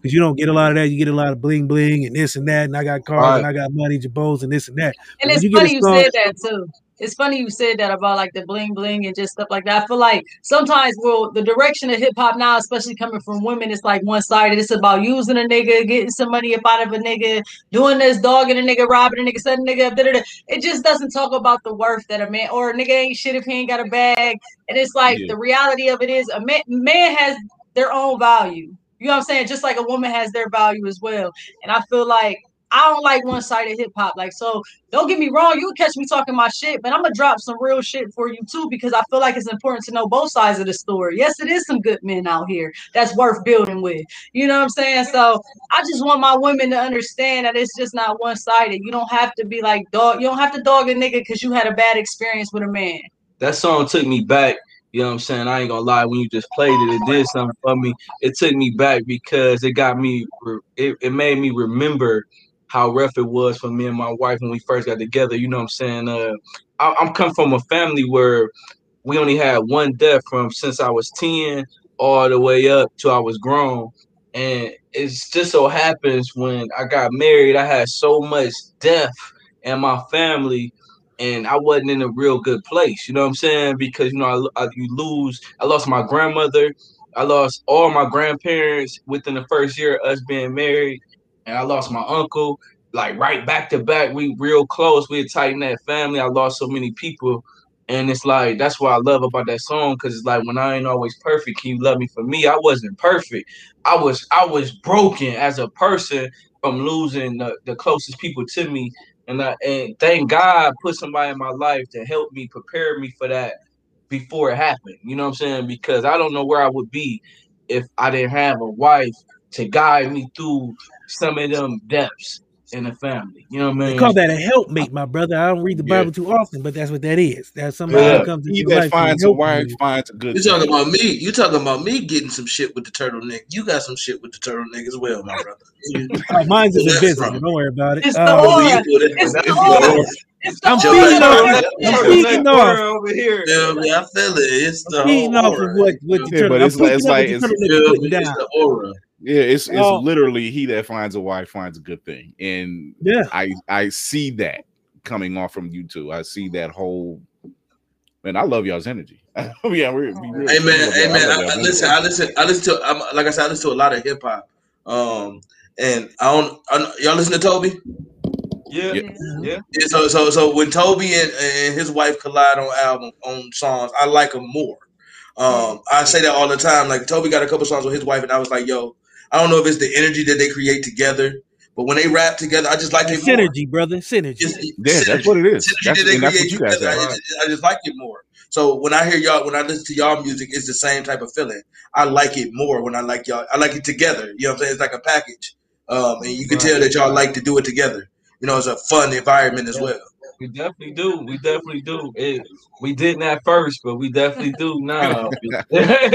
Because you don't get a lot of that. You get a lot of bling bling and this and that, and I got cars right. and I got money, Jabos and this and that. And but it's you funny you said that too. It's funny you said that about like the bling bling and just stuff like that. I feel like sometimes well, the direction of hip hop now, especially coming from women, it's like one sided. It's about using a nigga, getting some money up out of a nigga, doing this, dogging a nigga, robbing a nigga, setting a nigga up. Da-da-da. It just doesn't talk about the worth that a man or a nigga ain't shit if he ain't got a bag. And it's like yeah. the reality of it is a man, man has their own value. You know what I'm saying? Just like a woman has their value as well. And I feel like I don't like one-sided hip hop. Like, so don't get me wrong. You'll catch me talking my shit, but I'm going to drop some real shit for you too, because I feel like it's important to know both sides of the story. Yes, it is some good men out here that's worth building with. You know what I'm saying? So I just want my women to understand that it's just not one-sided. You don't have to be like dog. You don't have to dog a nigga because you had a bad experience with a man. That song took me back. You know what I'm saying? I ain't going to lie. When you just played it, it did something for me. It took me back because it got me, it, it made me remember how rough it was for me and my wife when we first got together. You know what I'm saying? Uh, I, I'm come from a family where we only had one death from since I was ten all the way up till I was grown. And it just so happens when I got married, I had so much death in my family and I wasn't in a real good place. You know what I'm saying? Because, you know, I, I, you lose, I lost my grandmother. I lost all my grandparents within the first year of us being married. And I lost my uncle, like right back to back. We real close. We a tight-knit family. I lost so many people. And it's like, that's what I love about that song, because it's like, when I ain't always perfect, can you love me for me? I wasn't perfect. I was I was broken as a person from losing the, the closest people to me. And, I, and thank God put somebody in my life to help me, prepare me for that before it happened. You know what I'm saying? Because I don't know where I would be if I didn't have a wife to guide me through some of them depths in the family. You know what I mean? They call that a helpmate, my brother. I don't read the Bible yeah. too often, but that's what that is. That's somebody yeah. who comes into your life finds a wife, finds a good. You talking about me? You talking about me getting some shit with the turtleneck? You got some shit with the turtleneck as well, my brother. Oh, mine's in the business. Don't worry about it. It's um, the oil. It's the oil. I'm feeding off. I'm feeding off over here. Yeah, I feel it. It's the feeding off of what what the turtleneck. It's like it's the aura. Yeah, it's it's oh. literally he that finds a wife finds a good thing, and yeah, I I see that coming off from you two. I see that whole man. I love y'all's energy. yeah, we're, we're hey man, hey man. I, I, I listen, I listen, I listen to I'm, like I said, I listen to a lot of hip hop. Um, and I don't I, y'all listen to Toby. Yeah. yeah, yeah. So so so when Toby and, and his wife collide on album on songs, I like them more. Um, I say that all the time. Like Toby got a couple songs with his wife, and I was like, yo. I don't know if it's the energy that they create together, but when they rap together, I just like it more. Synergy, brother. Synergy. Just, yeah, synergy. That's what it is. Synergy that's, that they create together. I just, I just like it more. So when I hear y'all, when I listen to y'all music, it's the same type of feeling. I like it more when I like y'all. I like it together. You know what I'm saying? It's like a package. Um, and you can tell that y'all like to do it together. You know, it's a fun environment as well. We definitely do. We definitely do. It, we didn't at first, but we definitely do now. Y'all might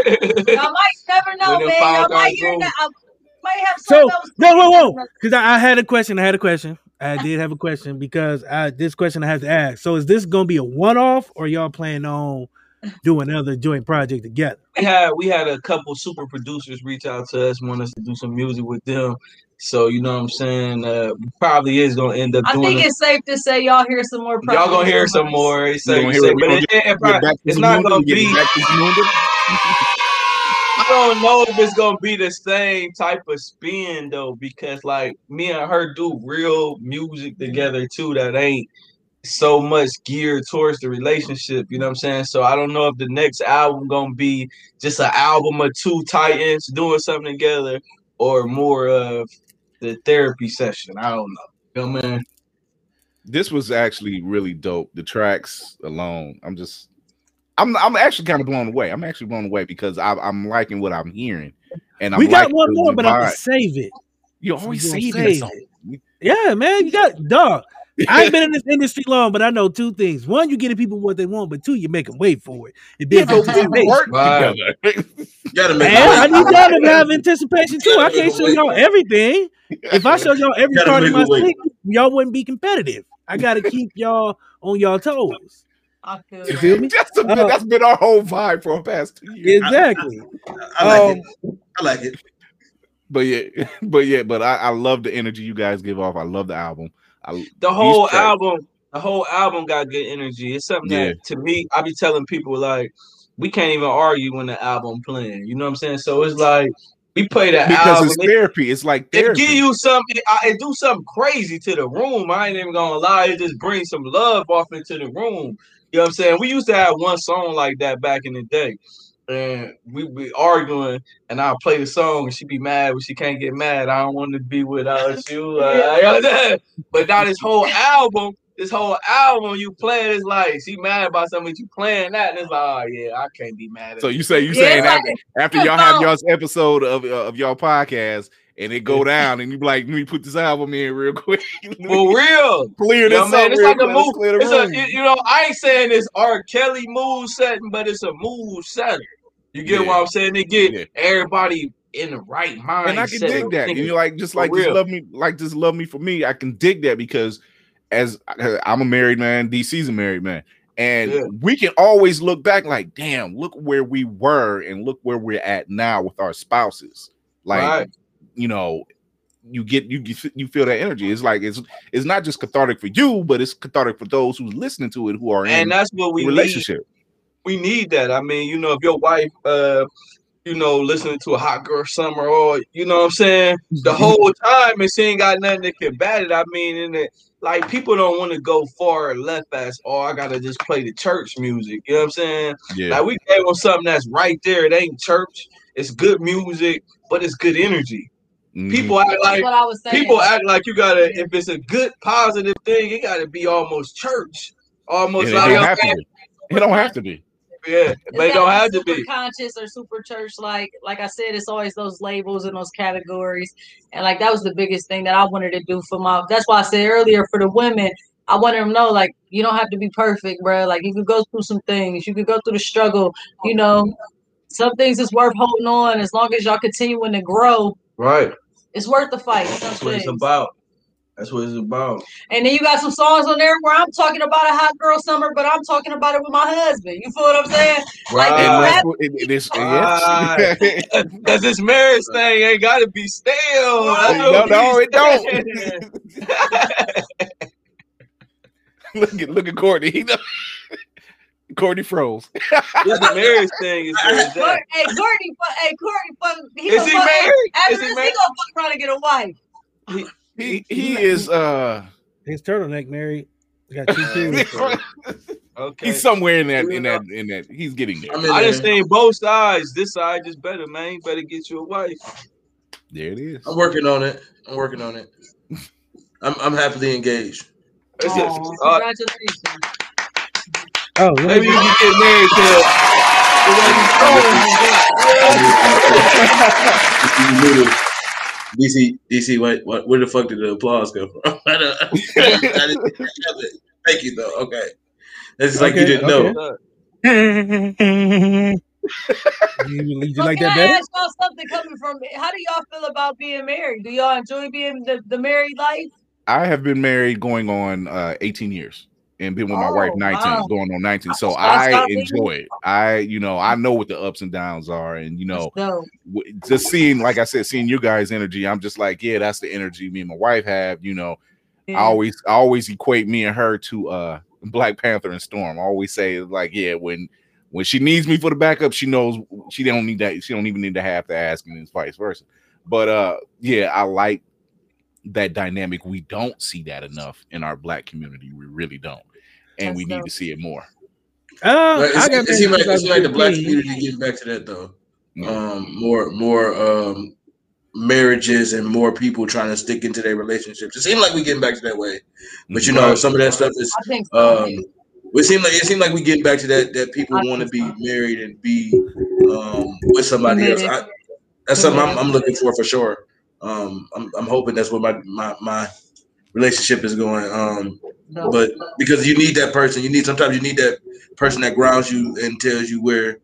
never know, man. Y'all might hear that. I might have so no, whoa, whoa. Because I, I had a question. I had a question. I did have a question because I this question I have to ask. So is this gonna be a one-off, or y'all planning on doing another joint project together? We had we had a couple super producers reach out to us, want us to do some music with them. So, you know what I'm saying? Uh, probably is going to end up I doing I think it. It's safe to say y'all hear some more. Y'all going to hear some more. It's, safe, hear safe. It. But it, it, it probably, it's not going to be. I don't know if it's gonna be the same type of spin though, because like me and her do real music together too that ain't so much geared towards the relationship, you know what I'm saying? So I don't know if the next album gonna be just an album of two titans doing something together or more of the therapy session. I don't know. You know, man. This was actually really dope. The tracks alone, I'm just I'm I'm actually kind of blown away. I'm actually blown away because I, I'm liking what I'm hearing. And I'm we got one more, but I'm gonna save it. You always save, save it. it. Yeah, man, you got dog. I ain't been in this industry long, but I know two things. One, you getting people what they want, but two, you make them wait for it. And then you gotta make work wow. together. Gotta make I need y'all to have anticipation too. I can't show y'all everything. If I showed y'all every part of my sleep, y'all wouldn't be competitive. I gotta keep y'all on y'all toes. I feel you feel me? That's, a, uh, that's been our whole vibe for the past two years. Exactly. I, I, I like um, it. I like it. But yeah, but yeah, but I, I love the energy you guys give off. I love the album. I, the whole album, the whole album got good energy. It's something yeah. that to me, I be telling people like, we can't even argue when the album playing. You know what I'm saying? So it's like we play the because album. It's therapy. It's like therapy. It give you something. It do something crazy to the room. I ain't even gonna lie. It just brings some love off into the room. You know what I'm saying? We used to have one song like that back in the day, and we'd be arguing, and I'll play the song, and she'd be mad when she can't get mad. I don't want to be without you. Uh, but now this whole album, this whole album you playing is like, she mad about something, you playing that, and it's like, oh, yeah, I can't be mad at So you say, you yeah, saying after, after y'all have y'all's episode of, uh, of y'all podcast, and it go down, and you be like, let me put this album in real quick. For real. Clear this up. It's like a move. It's a, it, you know, I ain't saying it's R. Kelly move setting, but it's a move setting. You get yeah. what I'm saying? They get yeah. everybody in the right mind. And I can dig that. And you're like, just like, just love me, like, just love me for me. I can dig that because as I'm a married man, D C's a married man. And yeah. we can always look back like, damn, look where we were and look where we're at now with our spouses. Like, right. you know, you get you you feel that energy. It's like it's it's not just cathartic for you, but it's cathartic for those who's listening to it who are and in that's what we relationship. Need. We need that. I mean, you know, if your wife, uh, you know, listening to a Hot Girl Summer, or you know what I'm saying, the whole time, and she ain't got nothing to combat it. I mean, in it, like people don't want to go far left as, oh, I gotta just play the church music. You know what I'm saying? Yeah. Like we gave on something that's right there. It ain't church. It's good music, but it's good energy. People act like people act like you gotta. If it's a good positive thing, it gotta be almost church, almost. Yeah, like it, don't have to be. it don't have to be. Yeah, but it don't have to be. Conscious or super church, like like I said, it's always those labels and those categories, and like that was the biggest thing that I wanted to do for my. That's why I said earlier for the women, I wanted them to know like you don't have to be perfect, bro. Like you could go through some things, you could go through the struggle. You know, some things it's worth holding on as long as y'all continuing to grow. Right. It's worth the fight. That's what it's about. That's what it's about. And then you got some songs on there where I'm talking about a hot girl summer, but I'm talking about it with my husband. You feel what I'm saying? Right. Because like, it, it, right. this marriage thing ain't got to be stale. No, no, it don't. look at look at Courtney. Courtney froze. Yeah, the marriage thing is that. Hey, Courtney, hey, Courtney, fuck. He is he fuck married? After is this, he, married? He gonna fuck around and get a wife. He he, he, he is uh. His turtleneck married. He got two kids. Okay. He's somewhere in that in that in that. He's getting there. I, mean, I just think both sides. This side just better, man. You better get you a wife. There it is. I'm working on it. I'm working on it. I'm I'm happily engaged. Oh, congratulations. Oh, maybe you can get married to the D C. D C, wait, what, where the fuck did the applause come from? I don't, I didn't, I didn't, thank you, though. Okay, it's okay, like you didn't okay. know. you, you so like that I better? Ask y'all something coming from. How do y'all feel about being married? Do y'all enjoy being the, the married life? I have been married going on uh, eighteen years. And been with my oh, wife nineteen, wow. going on nineteen. So I, I enjoy it. I, you know, I know what the ups and downs are. And, you know, w- just seeing, like I said, seeing you guys' energy, I'm just like, yeah, that's the energy me and my wife have. You know, yeah. I always I always equate me and her to uh, Black Panther and Storm. I always say, like, yeah, when When she needs me for the backup, she knows she don't need that. She don't even need to have to ask me, and vice versa. But uh, yeah, I like that dynamic. We don't see that enough in our Black community. We really don't, and That's we dope. need to see it more. Uh, it's, I got it seems like, like, like the Black community getting back to that though. Yeah. Um, more, more um, marriages and more people trying to stick into their relationships. It seems like we getting back to that way, but you know, some of that stuff is. So, um, it seems like it seems like we getting back to that that people want to be so. married and be um, with somebody else. I, that's something I'm, I'm looking for for sure. Um, I'm, I'm hoping that's where my my, my relationship is going. Um, no. But because you need that person, you need sometimes you need that person that grounds you and tells you where.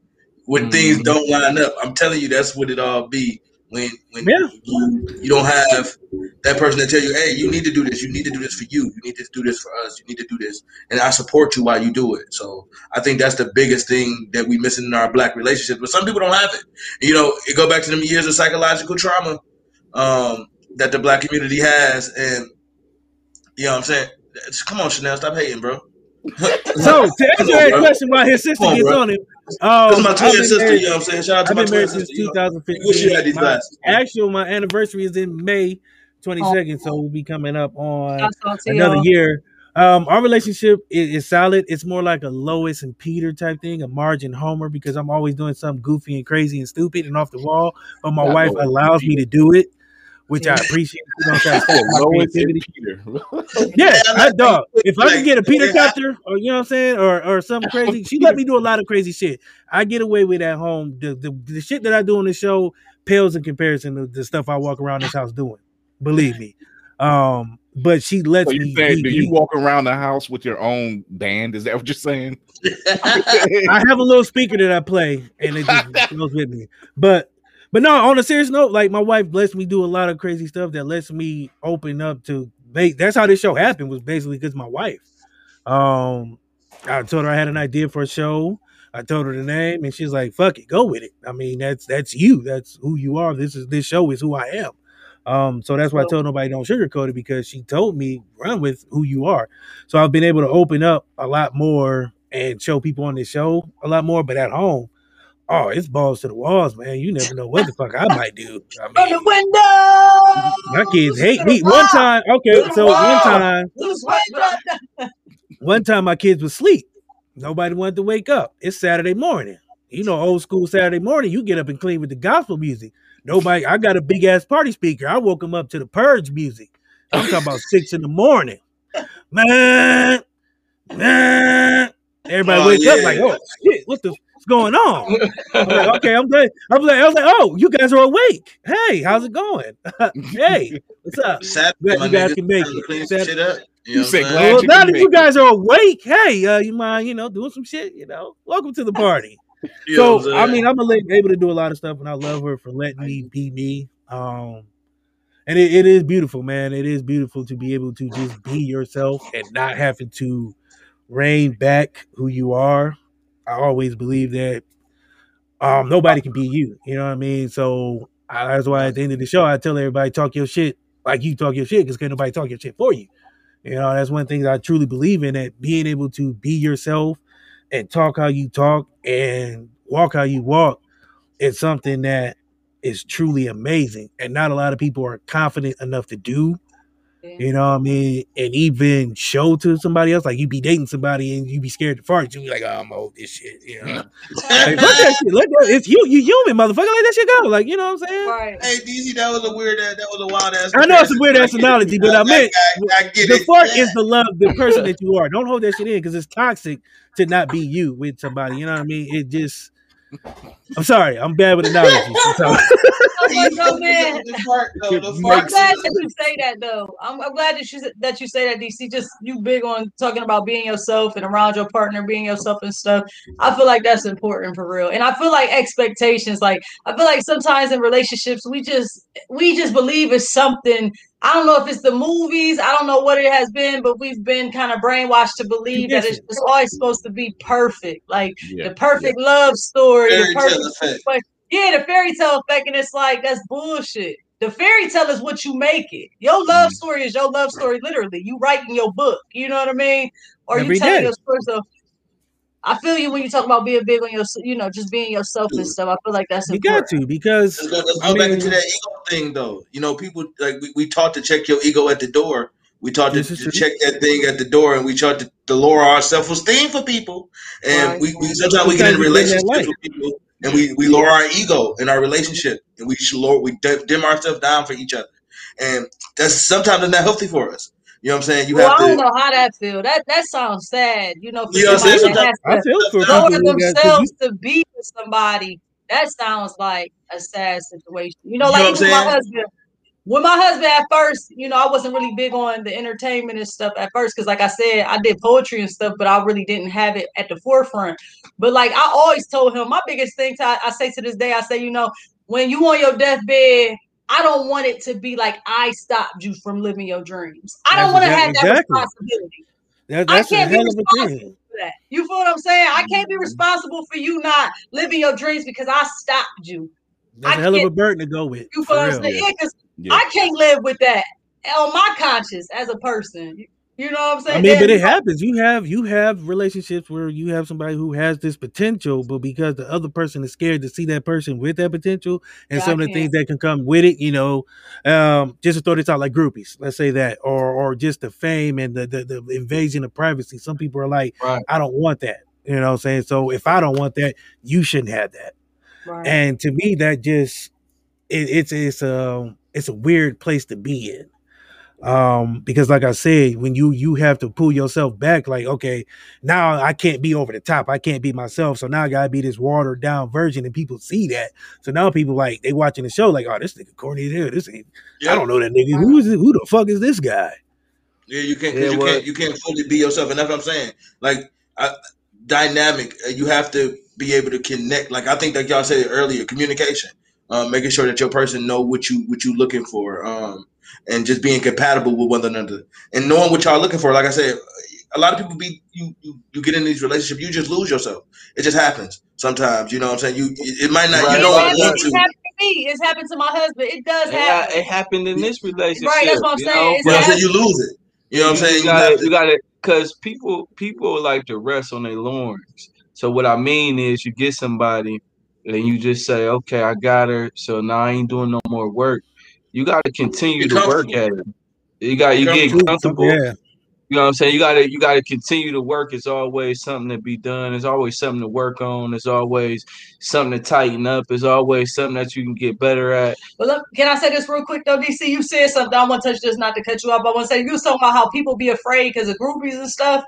When things don't line up, I'm telling you, that's what it all be. When when yeah. you, you don't have that person that tell you, hey, you need to do this. You need to do this for you. You need to do this for us. You need to do this. And I support you while you do it. So I think that's the biggest thing that we missing in our Black relationships. But some people don't have it. You know, it go back to them years of psychological trauma um, that the Black community has. And, you know what I'm saying? It's, come on, Chanel. Stop hating, bro. So to answer that question while his sister on, gets bro. on him. Um, my twin sister, married, you know what I'm saying? Shout out to I've my been married since two thousand fifteen. Wish you had these my, actual, my anniversary is in May twenty-second, oh. so we'll be coming up on another year. Um, our relationship is, is solid. It's more like a Lois and Peter type thing, a Marge and Homer, because I'm always doing something goofy and crazy and stupid and off the wall, but my Not wife Lois allows me to do it, which I appreciate. Peter. Yeah, I dog. If I can get a Peter copter, or you know what I'm saying, or or something crazy, she let me do a lot of crazy shit. I get away with at home. The the, the shit that I do on the show pales in comparison to the stuff I walk around this house doing. Believe me. Um, but she lets so me. Saying, do you walk around the house with your own band? Is that what you're saying? I have a little speaker that I play, and it just goes with me. But. But no, on a serious note, like my wife lets me do a lot of crazy stuff that lets me open up to. That's how this show happened, was basically because my wife. Um, I told her I had an idea for a show. I told her the name, and she's like, "Fuck it, go with it." I mean, that's that's you. That's who you are. This is this show is who I am. Um, so that's why I told nobody don't sugarcoat it, because she told me run with who you are. So I've been able to open up a lot more and show people on this show a lot more. But at home. Oh, it's balls to the walls, man. You never know what the fuck I might do. I mean, from the window. My kids hate me. One time, okay, so one time, one time my kids was asleep. Nobody wanted to wake up. It's Saturday morning. You know, old school Saturday morning, you get up and clean with the gospel music. Nobody, I got a big ass party speaker. I woke them up to the purge music. I'm talking about six in the morning. Man, man. Everybody oh, wakes yeah. up like, oh, shit, what the going on? I'm like, okay, I'm glad. I'm like, I was like, oh, you guys are awake. Hey, how's it going? Hey, what's up? Sad, glad you guys nigga, can make it. Sad, shit up. You, you said glad well, you now that you guys it. are awake, hey, uh, you mind, you know, doing some shit, you know? Welcome to the party. You so, I mean, I'm able to do a lot of stuff, and I love her for letting me be me. Um, and it, it is beautiful, man. It is beautiful to be able to just be yourself and not having to rein back who you are. I always believe that um, nobody can be you. You know what I mean? So I, that's why at the end of the show, I tell everybody, talk your shit like you talk your shit, because can't nobody talk your shit for you. You know, that's one thing that I truly believe in, that being able to be yourself and talk how you talk and walk how you walk is something that is truly amazing. And not a lot of people are confident enough to do. You know what I mean? And even show to somebody else, like you be dating somebody and you be scared to fart. You be like, oh, I'm old, this shit. You know? Like, fuck that shit. Let that, it's you, you human, motherfucker. Let that shit go. Like, you know what I'm saying? Right. Hey, D Z, that was a weird, that was a wild ass. I know it's a weird ass analogy, but I, I meant I, I, I the it. fart yeah. is the love, the person that you are. Don't hold that shit in, because it's toxic to not be you with somebody. You know what I mean? It just, I'm sorry, I'm bad with analogies. Oh man. Fart, though, I'm glad that you say that though. I'm, I'm glad that you that you say that, D C. Just you big on talking about being yourself and around your partner, being yourself and stuff. I feel like that's important for real. And I feel like expectations, like I feel like sometimes in relationships we just we just believe it's something. I don't know if it's the movies, I don't know what it has been, but we've been kind of brainwashed to believe that it's just always supposed to be perfect, like yeah, the perfect yeah. love story, Very the perfect. Yeah, the fairy tale effect, and it's like, that's bullshit. The fairy tale is what you make it. Your love story is your love story, literally. You writing your book, you know what I mean? Or Every you telling day. your story. So I feel you when you talk about being big on your, you know, just being yourself and stuff. I feel like that's important. You got to, because let's go, let's go I mean, back into that ego thing, though. You know, people like we, we taught to check your ego at the door. We taught to, to check that thing at the door, and we taught to, to lower our self-esteem for people. And right. we, we sometimes we get in relationships with people, and we, we lower our ego in our relationship, and we lower we dim ourselves down for each other, and that's sometimes that's not healthy for us. You know what I'm saying? You well, have I don't to, know how that feel. That that sounds sad. You know, for you know somebody that has to lower themselves to be with somebody. That sounds like a sad situation. You know, like you know even my husband. With my husband at first, you know, I wasn't really big on the entertainment and stuff at first because, like I said, I did poetry and stuff, but I really didn't have it at the forefront. But, like, I always told him, my biggest thing to, I say to this day, I say, you know, when you on your deathbed, I don't want it to be like I stopped you from living your dreams. I don't want to have that exactly. responsibility. That, that's I can't be responsible for that. You feel what I'm saying? I can't be responsible for you not living your dreams because I stopped you. That's I a hell of a burden to go with. You feel what I'm saying? Yeah. I can't live with that on my conscience as a person. You know what I'm saying? I mean, and but it happens. You have you have relationships where you have somebody who has this potential, but because the other person is scared to see that person with that potential and yeah, some I of the can. things that can come with it, you know, um, just to throw this out, like groupies, let's say that, or or just the fame and the, the, the invasion of privacy. Some people are like, right. I don't want that. You know what I'm saying? So if I don't want that, you shouldn't have that. Right. And to me, that just, it, it's, it's, um, it's a weird place to be in. Um, because like I said, when you, you have to pull yourself back, like, okay, now I can't be over the top. I can't be myself. So now I gotta be this watered down version and people see that. So now people like, they watching the show like, oh, this nigga Courtney D. This ain't, yeah. I don't know that nigga. Who is this? Who the fuck is this guy? Yeah. You can't, yeah, you can't, you can't fully be yourself. And that's what I'm saying. Like I, dynamic. You have to be able to connect. Like I think that like y'all said earlier, communication. Um, making sure that your person know what you what you looking for, um, and just being compatible with one another, and knowing what y'all looking for. Like I said, a lot of people be you you, you get in these relationships, you just lose yourself. It just happens sometimes. You know what I'm saying? You it might not. Right. You don't it want to. It happened to me. It's happened to my husband. It does happen. It, it happened in this relationship. Right. That's what I'm saying. You know, so you lose it. You know what I'm saying? You got it because people people like to rest on their laurels. So what I mean is, you get somebody. And you just say, okay, I got her, so now I ain't doing no more work. You got to continue to work at it. You got you get comfortable. Yeah. You know what I'm saying? You got to you got to continue to work. It's always something to be done. It's always something to work on. It's always something to tighten up. It's always something that you can get better at. Well, look, can I say this real quick though, D C? You said something. I want to touch this, not to cut you off. I want to say you were talking about how people be afraid because of groupies and stuff.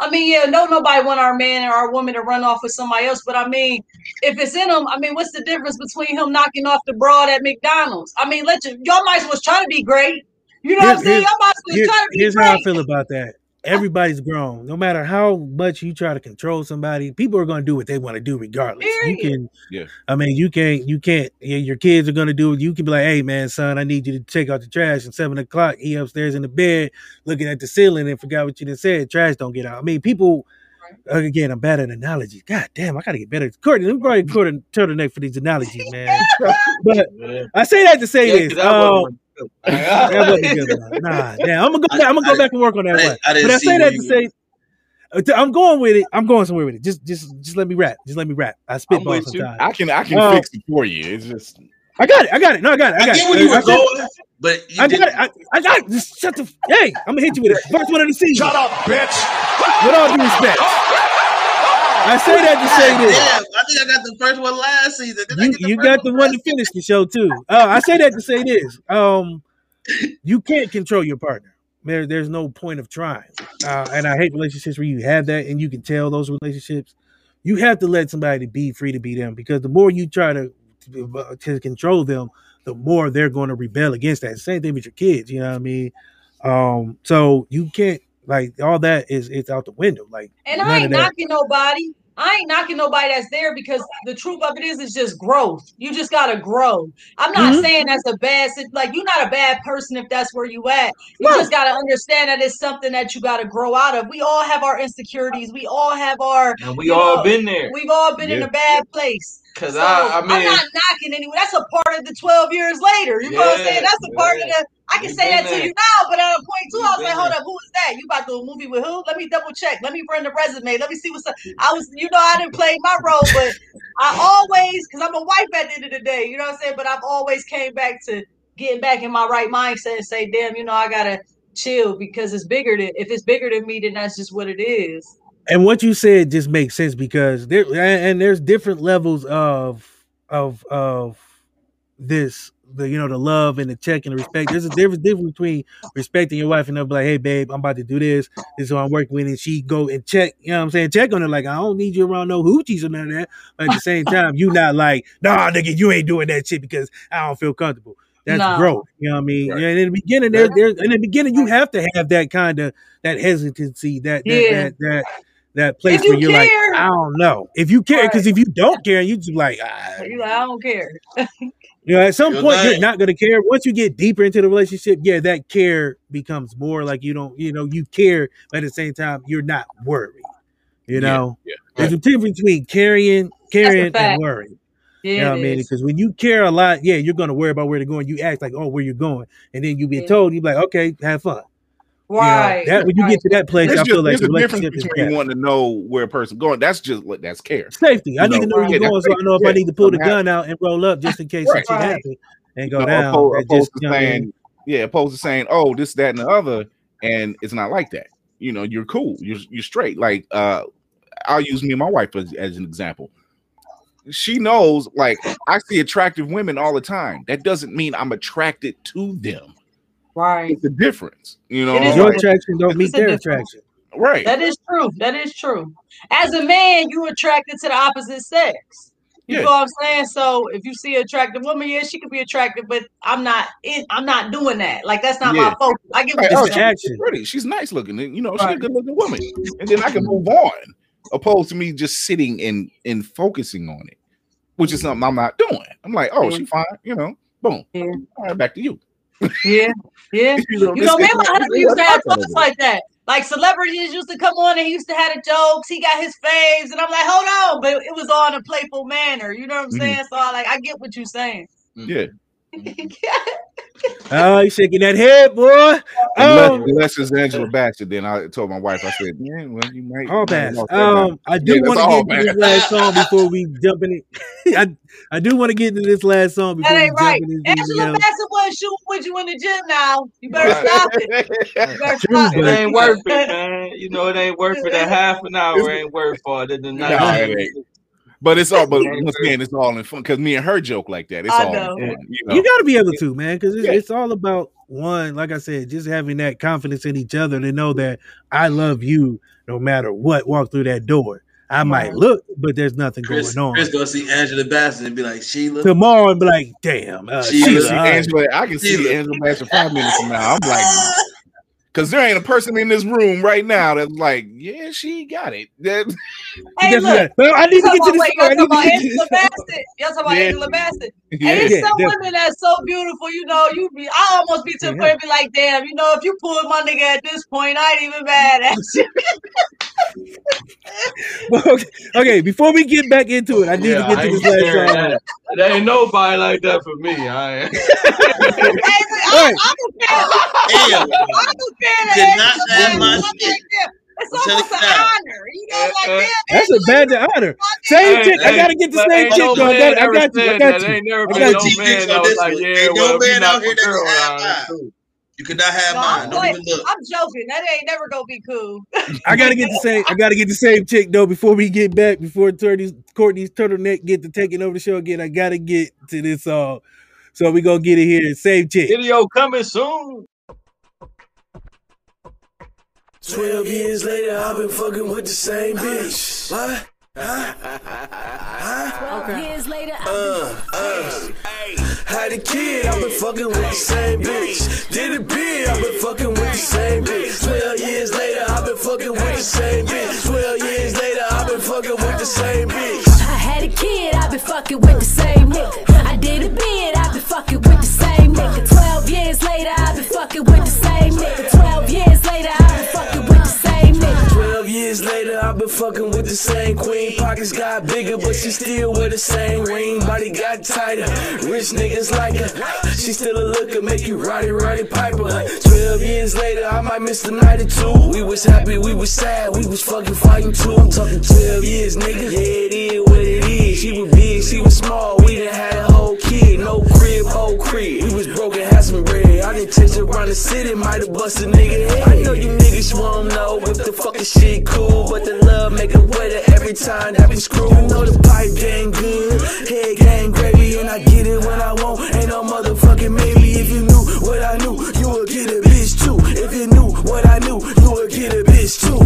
I mean, yeah, no, nobody want our man or our woman to run off with somebody else. But I mean, if it's in him, I mean, what's the difference between him knocking off the broad at McDonald's? I mean, let you, y'all might as well try to be great. You know here, what I'm saying? Y'all might as well here, try to be here's great. Here's how I feel about that. Everybody's grown. No matter how much you try to control somebody, people are going to do what they want to do regardless. Period. You can, yeah. I mean, you can't, you can't, your kids are going to do it. You can be like, hey, man, son, I need you to take out the trash at seven o'clock. He upstairs in the bed looking at the ceiling and forgot what you done said. Trash don't get out. I mean, people, right. Again, I'm bad at analogies. God damn, I got to get better. Courtney, let me probably cut a turtleneck for these analogies, man. But yeah. I say that to say yeah, this. Um, nah, damn, I'm gonna go. Back, I'm gonna go I, back and work on that one. I, I but I say that to say, I'm going with it. I'm going somewhere with it. Just, just, just let me rap. Just let me rap. I spitball sometimes. I can, I can um, fix it for you. It's just, I got it. I got it. No, I got it. I, I got get it. Where you I, were I, going, I, but you I got it. I, I got it. Just shut the. F- hey, I'm gonna hit you with it. First one of the season. Shut up, bitch. With all due respect. I say that to say God, this. Damn, I think I got the first one last season. Did you I get the you got the one to finish the show too. Uh, I say that to say this. Um, you can't control your partner. There, there's no point of trying. Uh, and I hate relationships where you have that, and you can tell those relationships. You have to let somebody be free to be them, because the more you try to to, to control them, the more they're going to rebel against that. Same thing with your kids. You know what I mean? Um, so you can't. Like all that is, it's out the window. Like, and I ain't knocking nobody. I ain't knocking nobody that's there, because the truth of it is, it's just growth. You just gotta grow. I'm not mm-hmm. saying that's a bad, like you're not a bad person if that's where you at. You no. just gotta understand that it's something that you gotta grow out of. We all have our insecurities. We all have our. And we all know, been there. We've all been yeah. in a bad place. Because so I, I mean, I'm not knocking anyone. That's a part of the twelve years later. You yeah, know what I'm saying? That's a part yeah. of the. I I can say that there. to you now, but at a point too, I was like, hold up, who is that? You about to do a movie with who? Let me double check. Let me bring the resume. Let me see what's up. I was, you know, I didn't play my role, but I always, because I'm a wife at the end of the day, you know what I'm saying? But I've always came back to getting back in my right mindset and say, damn, you know, I got to chill because it's bigger than, if it's bigger than me, then that's just what it is. And what you said just makes sense because there, and there's different levels of, of, of this, the, you know, the love and the check and the respect. There's a difference between respecting your wife and them, like, hey, babe, I'm about to do this. This is what I'm working with. And she go and check, you know what I'm saying? Check on it. Like, I don't need you around no hoochies or none of that. But at the same time, you not like, nah, nigga, you ain't doing that shit because I don't feel comfortable. That's no. growth. You know what I mean? Right. Yeah, and in the beginning, there, there, in the beginning, you have to have that kind of, that hesitancy, that, that, yeah. that, that, that place you where you're care. like, I don't know. If you care, because right. if you don't care, you just like, ah. You're like, I don't care. You know, at some you're point lying. You're not gonna care. Once you get deeper into the relationship, yeah, that care becomes more like you don't, you know, you care, but at the same time, you're not worried. You know, yeah, yeah, right. There's a difference between caring, caring, and worrying. Yeah, you know what I mean? Because when you care a lot, yeah, you're gonna worry about where they're going. You act like, oh, where you're going, and then you get yeah. told, you're like, okay, have fun. Right. You know, that when you right. get to that place, there's I feel just, like the relationship is between wanting to know where a person going. That's just like that's care. Safety. I you need know, to know where yeah, you're going, so I know if yeah, I need to pull the happen. gun out and roll up just in case right. something right. happens and go no, down. Opposed, opposed just, to saying, know, yeah, opposed to saying, oh, this, that, and the other, and it's not like that. You know, you're cool. You're you're straight. Like uh, I'll use me and my wife as, as an example. She knows, like I see attractive women all the time. That doesn't mean I'm attracted to them. Right, it's a difference, you know. Your attraction don't meet their attraction, right? That is true. That is true. As a man, you attracted to the opposite sex. You yeah. know what I'm saying? So if you see an attractive woman, yeah, she could be attractive, but I'm not. In, I'm not doing that. Like that's not yeah. my focus. I give right. it attraction. She's pretty. She's nice looking. You know, she's right. a good looking woman, and then I can move on. Opposed to me just sitting and and focusing on it, which is something I'm not doing. I'm like, oh, yeah. she's fine. You know, boom. Yeah. All right, back to you. yeah, yeah. You know, you know man, my husband used to have jokes like that. Like celebrities used to come on and he used to have the jokes. He got his faves, and I'm like, hold on, but it was all in a playful manner. You know what I'm mm-hmm. saying? So I like, I get what you're saying. Yeah. Oh, you shaking that head, boy. Oh. Unless it's Angela Bassett, then I told my wife, I said, yeah, well, you might. All pass. Um, I do yeah, want to get into this last song before we jump in it. I, I do want to get into this last song before that ain't we right. jump in this. Angela Bassett wasn't shooting with you in the gym now. You better right. stop it. You better stop it. It ain't worth it, man. You know, it ain't worth it. That half an hour ain't worth for it. No, it ain't. But it's all, but once again, it's all in fun because me and her joke like that. It's I all know. In fun, you know? You got to be able to, man, because it's, yeah. it's all about one. Like I said, just having that confidence in each other to know that I love you no matter what. Walk through that door, I mm-hmm. might look, but there's nothing Chris, going on. Chris gonna see Angela Bassett and be like Sheila tomorrow and be like, damn, uh, Sheila. Sheila, uh, Angela, I can Sheila. see Angela Bassett five minutes from now. I'm like. Because there ain't a person in this room right now that's like, yeah, she got it. That, hey, look, well, I need to get to this. Y'all talking about Angela Bassett. Y'all talking about Angela Bassett. And there's yeah, some definitely. women that's so beautiful, you know, you be, I almost be to the point and be like, damn, you know, if you pulled my nigga at this point, I ain't even mad at you. okay, okay, before we get back into it, I need yeah, to get to this last song. That. There ain't nobody like that for me. I ain't. Hey, look, I'm, I'm a fan. Did not have my shit. It's almost an honor. You know, like, damn, that's a badge of honor. Same hey, chick. Hey, I gotta get the same chick. No I, got, I got you. I got you. I got you. I got you. I got you. I got you. I got you. You could not have no, mine. Don't even look. I'm joking. That ain't never gonna be cool. I gotta get the same. I gotta get the same chick though. Before we get back, before Courtney's, Courtney's turtleneck get to taking over the show again, I gotta get to this all. Uh, so we gonna get it here. Same chick. Video coming soon. Twelve years later, I've been fucking with the same bitch. What? Huh? Huh? Twelve years later, I've uh, uh, had a kid, I've been fucking with the same bitch. Did a bid, I've been fucking with the same bitch. Twelve years later, I've been fucking with the same bitch. Twelve years later, I've been fucking with the same bitch. I had a kid, I've been fucking with the same nigga. I did a bid, I've been fucking with the same nigga. Twelve years later, I've been fucking with the same nigga. Twelve years later, I've been fucking with the same nigga. Twelve years later, I've I've been fucking with the same queen. Pockets got bigger, but she still wear the same ring. Body got tighter, rich niggas like her. She still a looker, make you Roddy Roddy Piper. Twelve years later, I might miss the night or two. We was happy, we was sad, we was fucking fighting too. I'm talking twelve years, nigga. Yeah, it is what it is. She was big, she was small. We done had a whole kid, no crib, whole crib. We was broke and had some bread. I didn't chase around the city, might have bust a nigga head. I know you niggas won't know if the fucking shit cool, but the love make it wetter every time that we screw. You know the pipe game good, head game gravy, and I get it when I want. Ain't no motherfucking maybe. If you knew what I knew, you would get a bitch too. If you knew what I knew, you would get a bitch too.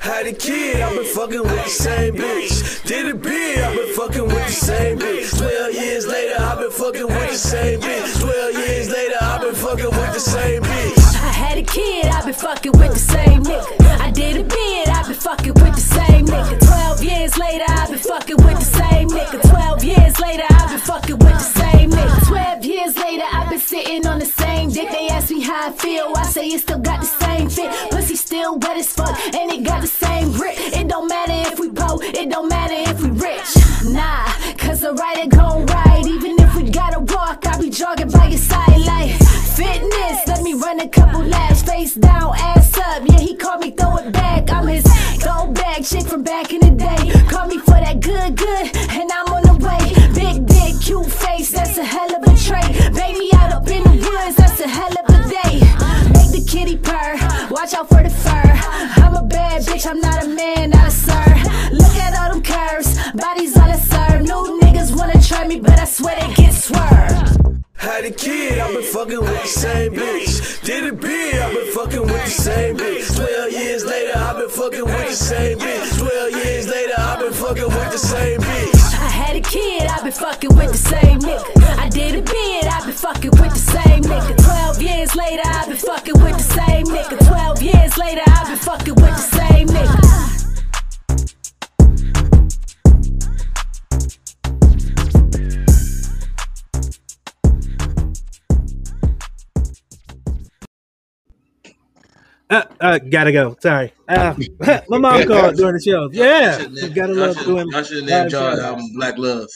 Had a kid, I been fucking with the same bitch. Did a bid, I been fucking with the same bitch. Twelve years later, I been fucking with the same bitch. Twelve years later, I been fucking with the same bitch. I had a kid, I been fucking with the same nigga. I did a bid, I been fucking with the same nigga. Twelve years later, I been fucking with the same nigga. Twelve years later, I been fucking with the same nigga. Twelve years later, I been sitting on the same dick. They ask me how I feel, I say it still got the same fit. Pussy still wet as fuck, and it got the same grip. It don't matter if we broke, it don't matter if we rich. Nah, cause the rider gon' ride. Even if we gotta walk, I be jogging by your side like fitness. Let me run a couple laps, face down, ass up. Yeah, he called me, throw it back. I'm his throwback chick from back in the day. Call me for that good, good, and I'm on the way. Big dick, cute face, that's a hell of a trait. Baby out up in the woods, that's a hell of a day. Make the kitty purr, watch out for the fur. I'm a bad bitch, I'm not a man, not a sir. Look at all them curves, bodies all I serve. New niggas wanna try me, but I swear they get swerved. Had a kid, I been fucking with the same bitch. Did a bid, I been fucking with the same bitch. Twelve years later, I been fucking with the same bitch. Twelve years later, I been fucking with the same bitch. I had a kid, I been fucking with the same nigga. I did a bid, I been fucking with the same nigga. Twelve years later, I been fucking with the same nigga. Twelve years later, I been fucking with the same nigga. Uh, uh, gotta go. Sorry. Uh, my mom called during the show. Yeah. Should name, gotta love should, doing I should name y'all album Black Love.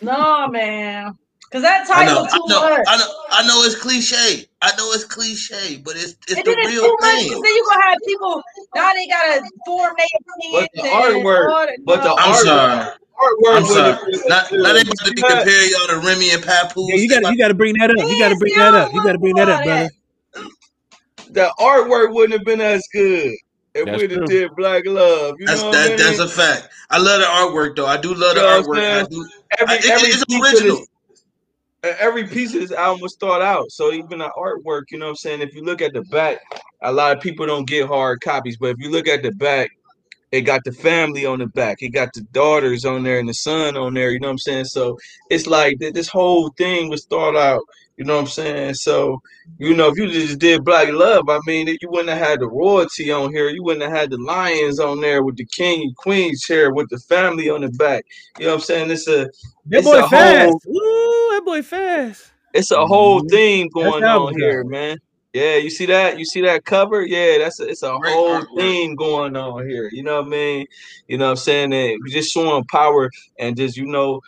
No, man. Because that title is too I know, much. I know, I, know, I know it's cliche. I know it's cliche, but it's it's and the it's real too much, thing. Then you're going to have people, now they got to form their opinion. But the artwork. But the I'm sorry. I'm sorry. Not, not able to be comparing y'all to Remy and Papoose. Yeah, you got you got to bring that up. You got to bring that up. You got to bring that up, brother. The artwork wouldn't have been as good if that's we'd have true. Did Black Love. You that's know that, I mean? That's a fact. I love the artwork though. I do love you the artwork. I do. Every, I, it, every it's original. This, every piece of this album was thought out. So even the artwork, you know what I'm saying? If you look at the back, a lot of people don't get hard copies, but if you look at the back, it got the family on the back. It got the daughters on there and the son on there. You know what I'm saying? So it's like this whole thing was thought out. You know what I'm saying? So, you know, if you just did Black Love, I mean, you wouldn't have had the royalty on here. You wouldn't have had the lions on there with the king and queen's hair with the family on the back. You know what I'm saying? It's a, that it's boy a fast. Whole, Ooh, that boy fast. It's a whole thing going on here, man. Yeah, you see that? You see that cover? Yeah, that's a, it's a Great whole artwork. Thing going on here. You know what I mean? You know what I'm saying? And just showing power and just, you know,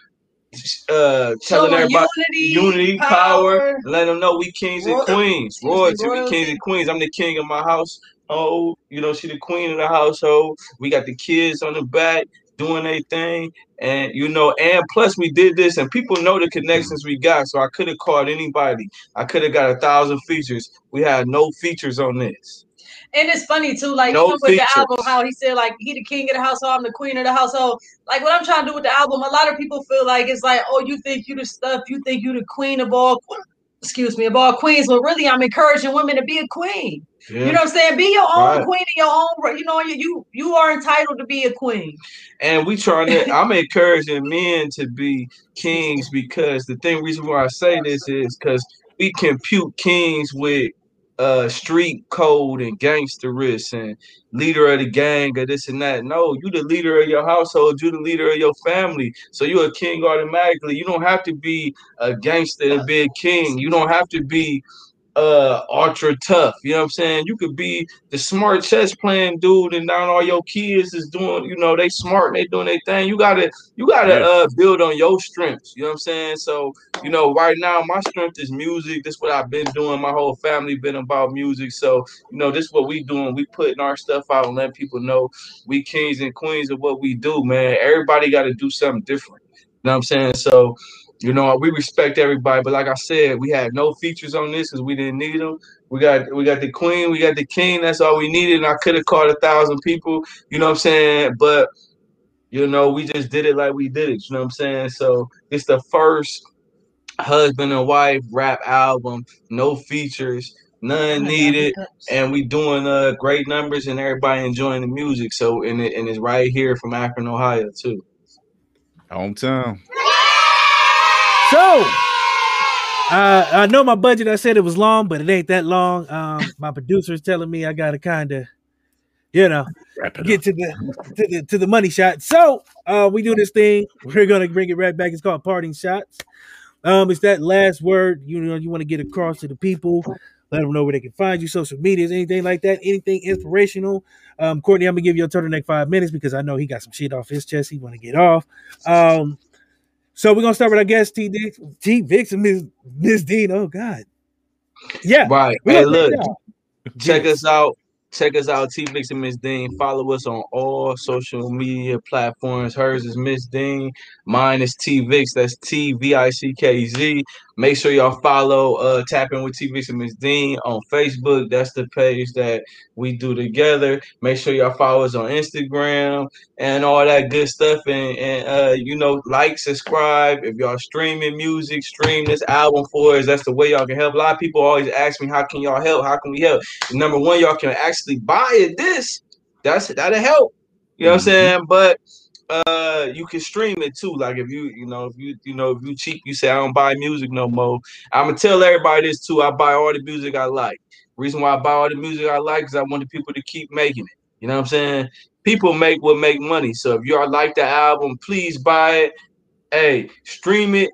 Uh, telling so everybody unity, unity power, power, let them know we kings and queens. Royalty, we kings and queens. I'm the king of my house. Oh, you know, she the queen of the household. We got the kids on the back doing their thing. And, you know, and plus we did this and people know the connections we got. So I could have called anybody. I could have got a thousand features. We had no features on this. And it's funny too, like no even with features. The album, how he said like he the king of the household, I'm the queen of the household. Like what I'm trying to do with the album, a lot of people feel like it's like, oh, you think you the stuff, you think you the queen of all, excuse me, of all queens. But really, I'm encouraging women to be a queen. Yeah. You know what I'm saying? Be your own right. queen, in your own. You know, you, you you are entitled to be a queen. And we trying to. I'm encouraging men to be kings because the thing reason why I say this is because we compute kings with. Uh, street code and gangsterist and leader of the gang or this and that. No, you the leader of your household. You the leader of your family. So you're a king automatically. You don't have to be a gangster to be a king. You don't have to be uh, ultra tough. You know what I'm saying? You could be the smart chess playing dude, and now all your kids is doing, you know, they smart and they doing their thing. You gotta, you gotta yeah. uh, build on your strengths. You know what I'm saying? So, you know, right now my strength is music. This is what I've been doing. My whole family been about music. So, you know, this is what we doing. We putting our stuff out and letting people know we kings and queens of what we do, man. Everybody got to do something different. You know what I'm saying? So, you know, we respect everybody, but like I said, we had no features on this because we didn't need them. We got we got the queen, we got the king. That's all we needed. And I could have called a thousand people, you know what I'm saying? But, you know, we just did it like we did it, you know what I'm saying? So it's the first husband and wife rap album, no features, none needed, and we doing uh, great numbers and everybody enjoying the music. So and, it, and it's right here from Akron, Ohio, too. Hometown. So, uh, I know my budget, I said it was long, but it ain't that long. Um, my producer is telling me I got to kind of, you know, get to the, to the to the money shot. So, uh, we do this thing. We're going to bring it right back. It's called Parting Shots. Um, it's that last word, you know, you want to get across to the people. Let them know where they can find you, social medias, anything like that, anything inspirational. Um, Courtney, I'm going to give you a turtleneck five minutes because I know he got some shit off his chest he want to get off. Um, So we're gonna start with our guest T. D. T. Vickz and Miz Miz Dean. Oh God, yeah. Right. Hey, look, check us out. Check us out. T. Vickz and Miz Dean. Follow us on all social media platforms. Hers is Miz Dean. Mine is T. Vickz. That's T V I C K Z. Make sure y'all follow uh, Tap In with T. Vickz and Miz Dean on Facebook. That's the page that we do together. Make sure y'all follow us on Instagram and all that good stuff. And, and uh, you know, like, subscribe. If y'all streaming music, stream this album for us. That's the way y'all can help. A lot of people always ask me, how can y'all help? How can we help? And number one, y'all can actually buy it. This, that's that'll help. You know what I'm saying? But uh, you can stream it too. Like if you, you know, if you, you know, if you cheap, you say, I don't buy music no more. I'm going to tell everybody this too. I buy all the music I like. Reason why I buy all the music I like is I want the people to keep making it. You know what I'm saying? People make what make money. So if y'all like the album, please buy it. Hey, stream it.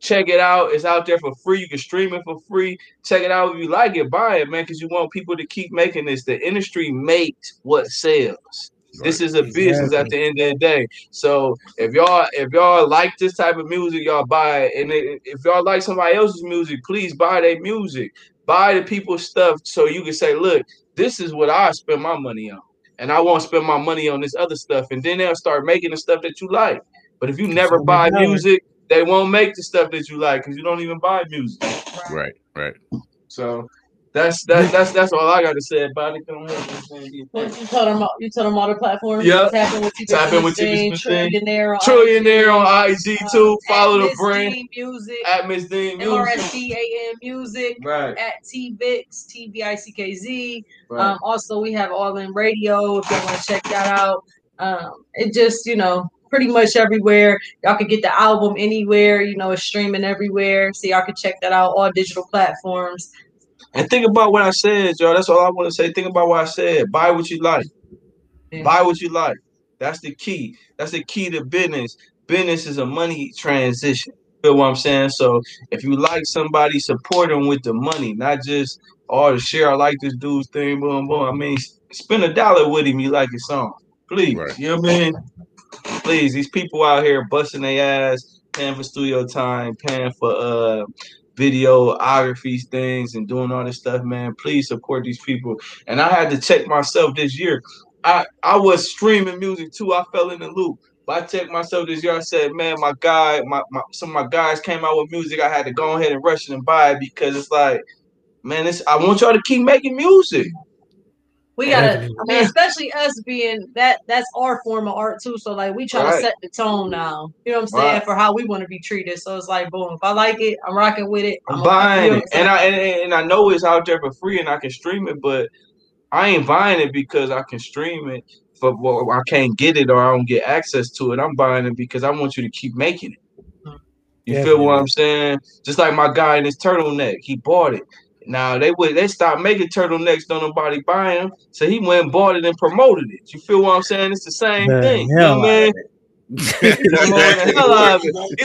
Check it out. It's out there for free. You can stream it for free. Check it out. If you like it, buy it, man, because you want people to keep making this. The industry makes what sells. Right. This is a business exactly. At the end of the day. So if y'all if y'all like this type of music, y'all buy it. And if y'all like somebody else's music, please buy their music. Buy the people's stuff so you can say, look, this is what I spend my money on. And I won't spend my money on this other stuff. And then they'll start making the stuff that you like. But if you never buy music, they won't make the stuff that you like because you don't even buy music. Right, right. So That's that's that's that's all I got to say about it. You told them, you told them all the platforms. Yeah, tap in with you. Tap in with you. Trillionaire, Trillionaire on I G too. Uh, Follow the brand. At Miz Dean Music. Or at D A M Music. Right. At T Vickz, T V I C K Z. Um. Also, we have All In Radio. If you want to check that out, um, it just you know. Pretty much everywhere. Y'all can get the album anywhere. You know, it's streaming everywhere. So y'all can check that out. All digital platforms. And think about what I said, y'all. That's all I want to say. Think about what I said. Buy what you like. Yeah. Buy what you like. That's the key. That's the key to business. Business is a money transition. Feel what I'm saying? So if you like somebody, support them with the money, not just all oh, the share. I like this dude's thing. Boom, boom. I mean, spend a dollar with him. You like his song, please. Right. You know what I mean? Please, these people out here busting their ass, paying for studio time, paying for uh, videographies, things, and doing all this stuff, man. Please support these people. And I had to check myself this year. I, I was streaming music too. I fell in the loop. But I checked myself this year. I said, man, my guy, my, my some of my guys came out with music. I had to go ahead and rush it and buy it because it's like, man, it's, I want y'all to keep making music. We gotta, I mean, especially us being that that's our form of art too. So like we try right. to set the tone now. You know what I'm saying? Right. For how we want to be treated. So it's like boom. If I like it, I'm rocking with it. I'm, I'm buying it. And I and, and I know it's out there for free and I can stream it, but I ain't buying it because I can stream it for well, I can't get it or I don't get access to it. I'm buying it because I want you to keep making it. You Definitely. Feel what I'm saying? Just like my guy in his turtleneck, he bought it. Now they would they stopped making turtlenecks, don't nobody buy them. So he went and bought it and promoted it. You feel what I'm saying? It's the same man, thing. You know, man. He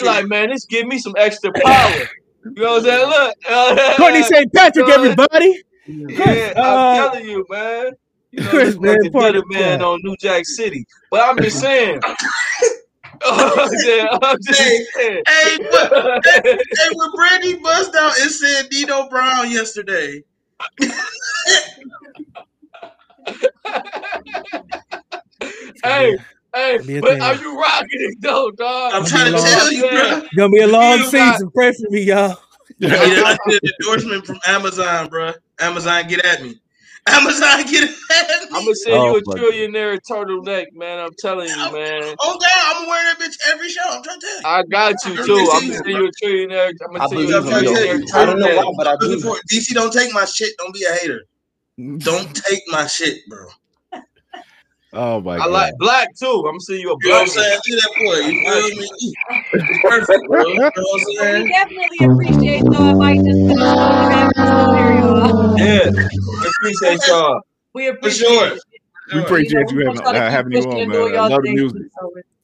like, man, this give me some extra power. You know what I'm saying? Look. Courtney Saint Patrick, you know everybody. Yeah, uh, I'm telling you, man. You know, Chris, man, part of man on New Jack City. But I'm just saying. Oh, yeah, I'm just hey, saying. Hey, but, hey, hey, when Brandy buzzed out and said Dino Brown yesterday. Hey, hey, but are you rocking it though, dog? I'm trying to tell you, bro. It's gonna be a long season. Pray for me, y'all. Yeah, I did an endorsement from Amazon, bro. Amazon, get at me. Amazon, get at me. I'm gonna send oh, you a trillionaire turtleneck, man. I'm telling you, I'm, man. Oh, God, I'm wearing that bitch every show. I'm trying to tell you. I got you, too. I'm gonna send you a trillionaire. I'm gonna send you a trillionaire. I don't know why, but I do. D C, don't take my shit. Don't be a hater. Don't take my shit, bro. Oh my I god! I like black too. I'm seeing you a black. You know what I'm saying? Do that for you. Know what I mean? Perfect, bro. You know what I'm saying? We definitely appreciate y'all. I might just uh, yeah, we appreciate y'all. We appreciate. For sure. We appreciate you, know, you having, uh, having you on, man. I love the music.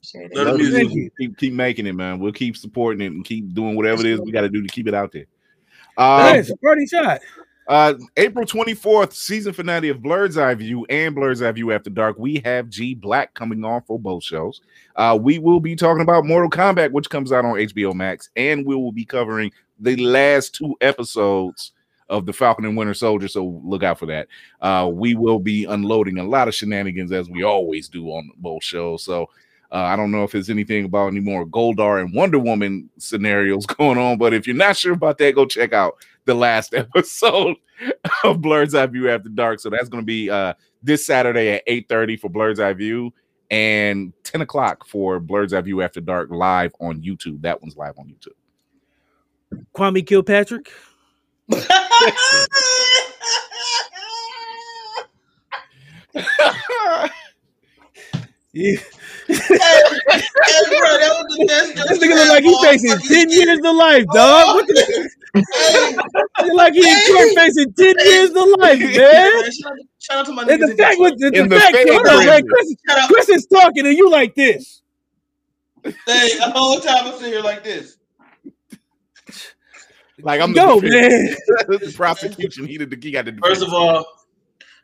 So love the music. music. Keep, keep making it, man. We'll keep supporting it and keep doing whatever it is we got to do to keep it out there. Um, nice, party shot. Uh, April twenty-fourth, season finale of Blur's Eye View and Blur's Eye View After Dark. We have G Black coming on for both shows. Uh, we will be talking about Mortal Kombat, which comes out on H B O Max, and we will be covering the last two episodes of the Falcon and Winter Soldier. So look out for that. Uh, we will be unloading a lot of shenanigans as we always do on both shows. So uh, I don't know if there's anything about any more Goldar and Wonder Woman scenarios going on, but if you're not sure about that, go check out the last episode of Blur's Eye View After Dark. So that's going to be uh, this Saturday at eight thirty for Blur's Eye View and ten o'clock for Blur's Eye View After Dark live on YouTube. That one's live on YouTube. Kwame Kilpatrick. Yeah. Hey, hey, bro, that was the best. This nigga look like he facing ten years of life, dog. What the? Hey, like he hey, facing ten hey, years of life, man. man shout, shout out to my and niggas. The fact was the, the, the fact, fact hold on, man, Chris, Chris is talking and you like this. Hey, the whole time I'm sitting here like this. Like I'm Yo, the man. The prosecution. He did the he got the defense. First of all.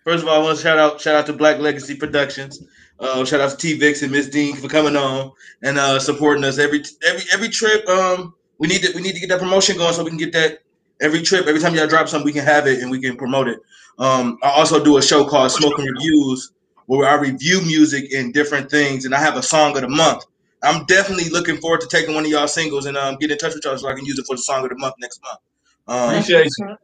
First of all, I want to shout out shout out to Black Legacy Productions. Uh, shout out to T. Vickz and Miz Dean for coming on and uh, supporting us every every every trip. Um, we need to we need to get that promotion going so we can get that every trip. Every time y'all drop something, we can have it and we can promote it. Um, I also do a show called Smoking Reviews where I review music and different things, and I have a song of the month. I'm definitely looking forward to taking one of y'all singles and um, get in touch with y'all so I can use it for the song of the month next month. Um,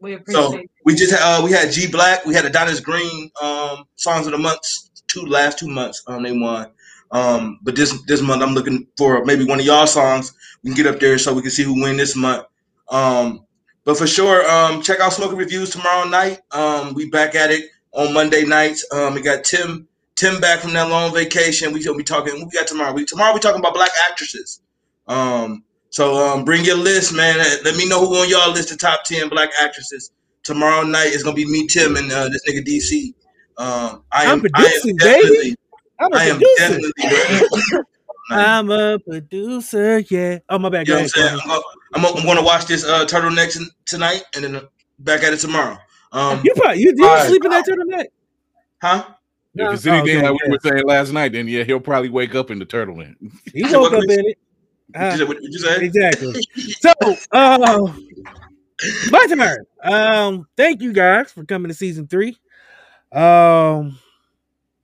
we so we just uh, we had G Black, we had Adonis Green um, songs of the month two last two months um, they won, um, but this this month I'm looking for maybe one of y'all songs we can get up there so we can see who win this month. Um, but for sure, um, check out Smoking Reviews tomorrow night. Um, we back at it on Monday nights. Um, we got Tim Tim back from that long vacation. We gonna be talking. We got tomorrow. We tomorrow we talking about black actresses. Um, So um, bring your list, man. Let me know who on y'all list the top ten black actresses. Tomorrow night is gonna be me, Tim, and uh, this nigga D C. Um, I am, I'm producing, I am baby. I'm a I am producer. Definitely I'm a producer, yeah. Oh my bad, you know guys. I'm, I'm, I'm, I'm gonna watch this uh, turtleneck tonight, and then back at it tomorrow. Um, you probably you, you right. sleep in that turtleneck, huh? If it's anything oh, okay, like yeah. we were saying last night, then yeah, he'll probably wake up in the turtleneck. He woke up in it. Uh, what did you say? Exactly. So, uh, my turn. Um, thank you guys for coming to season three. Um,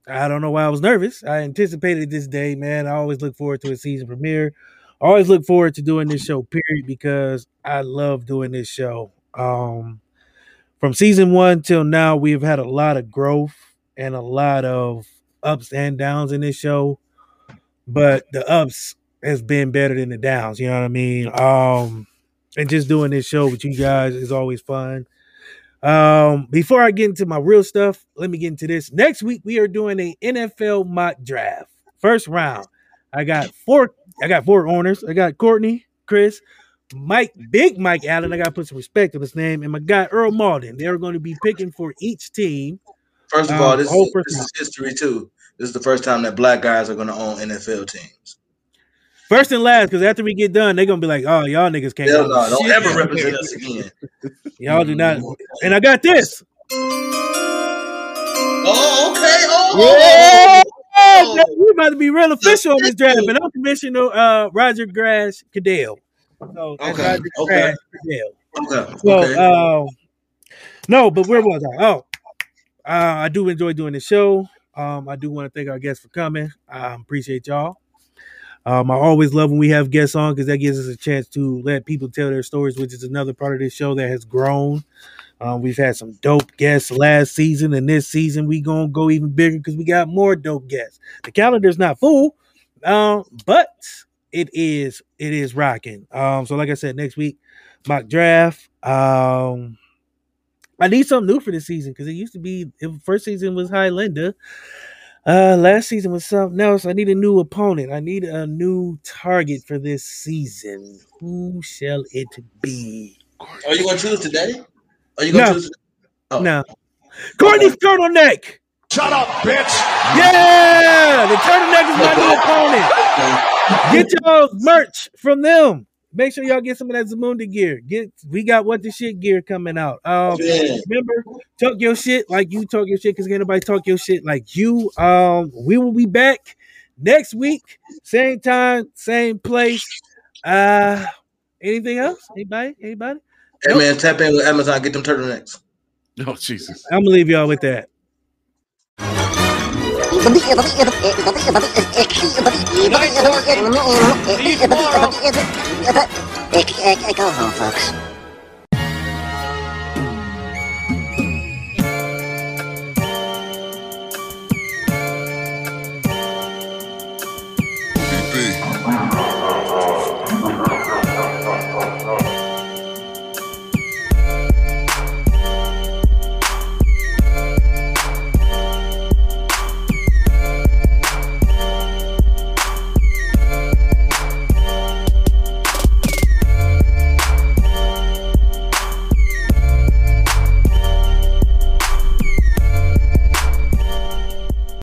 I don't know why I was nervous. I anticipated this day, man. I always look forward to a season premiere. I always look forward to doing this show, period, because I love doing this show. Um, from season one till now, we've had a lot of growth and a lot of ups and downs in this show, but the ups has been better than the downs, you know what I mean? Um, and just doing this show with you guys is always fun. Um, before I get into my real stuff, let me get into this. Next week, we are doing a N F L mock draft. First round. I got four, I got four owners. I got Courtney, Chris, Mike, Big Mike Allen. I gotta put some respect on his name, and my guy Earl Malden. They're gonna be picking for each team. First of um, all, this, is, this is history too. This is the first time that black guys are gonna own N F L teams. First and last, because after we get done, they're gonna be like, "Oh, y'all niggas can't." Hell no, don't ever represent us again. Y'all do not. And I got this. Oh, okay. Oh, yeah. Oh, oh. We're about to be real official on this draft, and I'm Commissioner uh, Roger Grash Cadell. So, okay. Okay. Cadell. Okay. So, okay. Uh, no, but where was I? Oh, uh, I do enjoy doing this show. Um, I do want to thank our guests for coming. I appreciate y'all. Um, I always love when we have guests on because that gives us a chance to let people tell their stories, which is another part of this show that has grown. Um, we've had some dope guests last season, and this season we gonna go even bigger because we got more dope guests. The calendar's not full, um, but it is it is rocking. Um, so like I said, next week mock draft. Um, I need something new for this season because it used to be the first season was Highlander. Uh, last season was something else. I need a new opponent. I need a new target for this season. Who shall it be? Are you gonna choose today? Are you gonna no. choose? Oh. No. Courtney's turtleneck. Shut up, bitch. Yeah, the turtleneck is my new opponent. Get your merch from them. Make sure y'all get some of that Zamunda gear. Get we got what the shit gear coming out. Um, yeah. Remember, talk your shit like you talk your shit because can't nobody talk your shit like you. Um, we will be back next week, same time, same place. Uh, anything else? Anybody? Anybody? Hey nope. Man, tap in with Amazon. Get them turtlenecks. Oh Jesus! I'm gonna leave y'all with that. I go home, folks.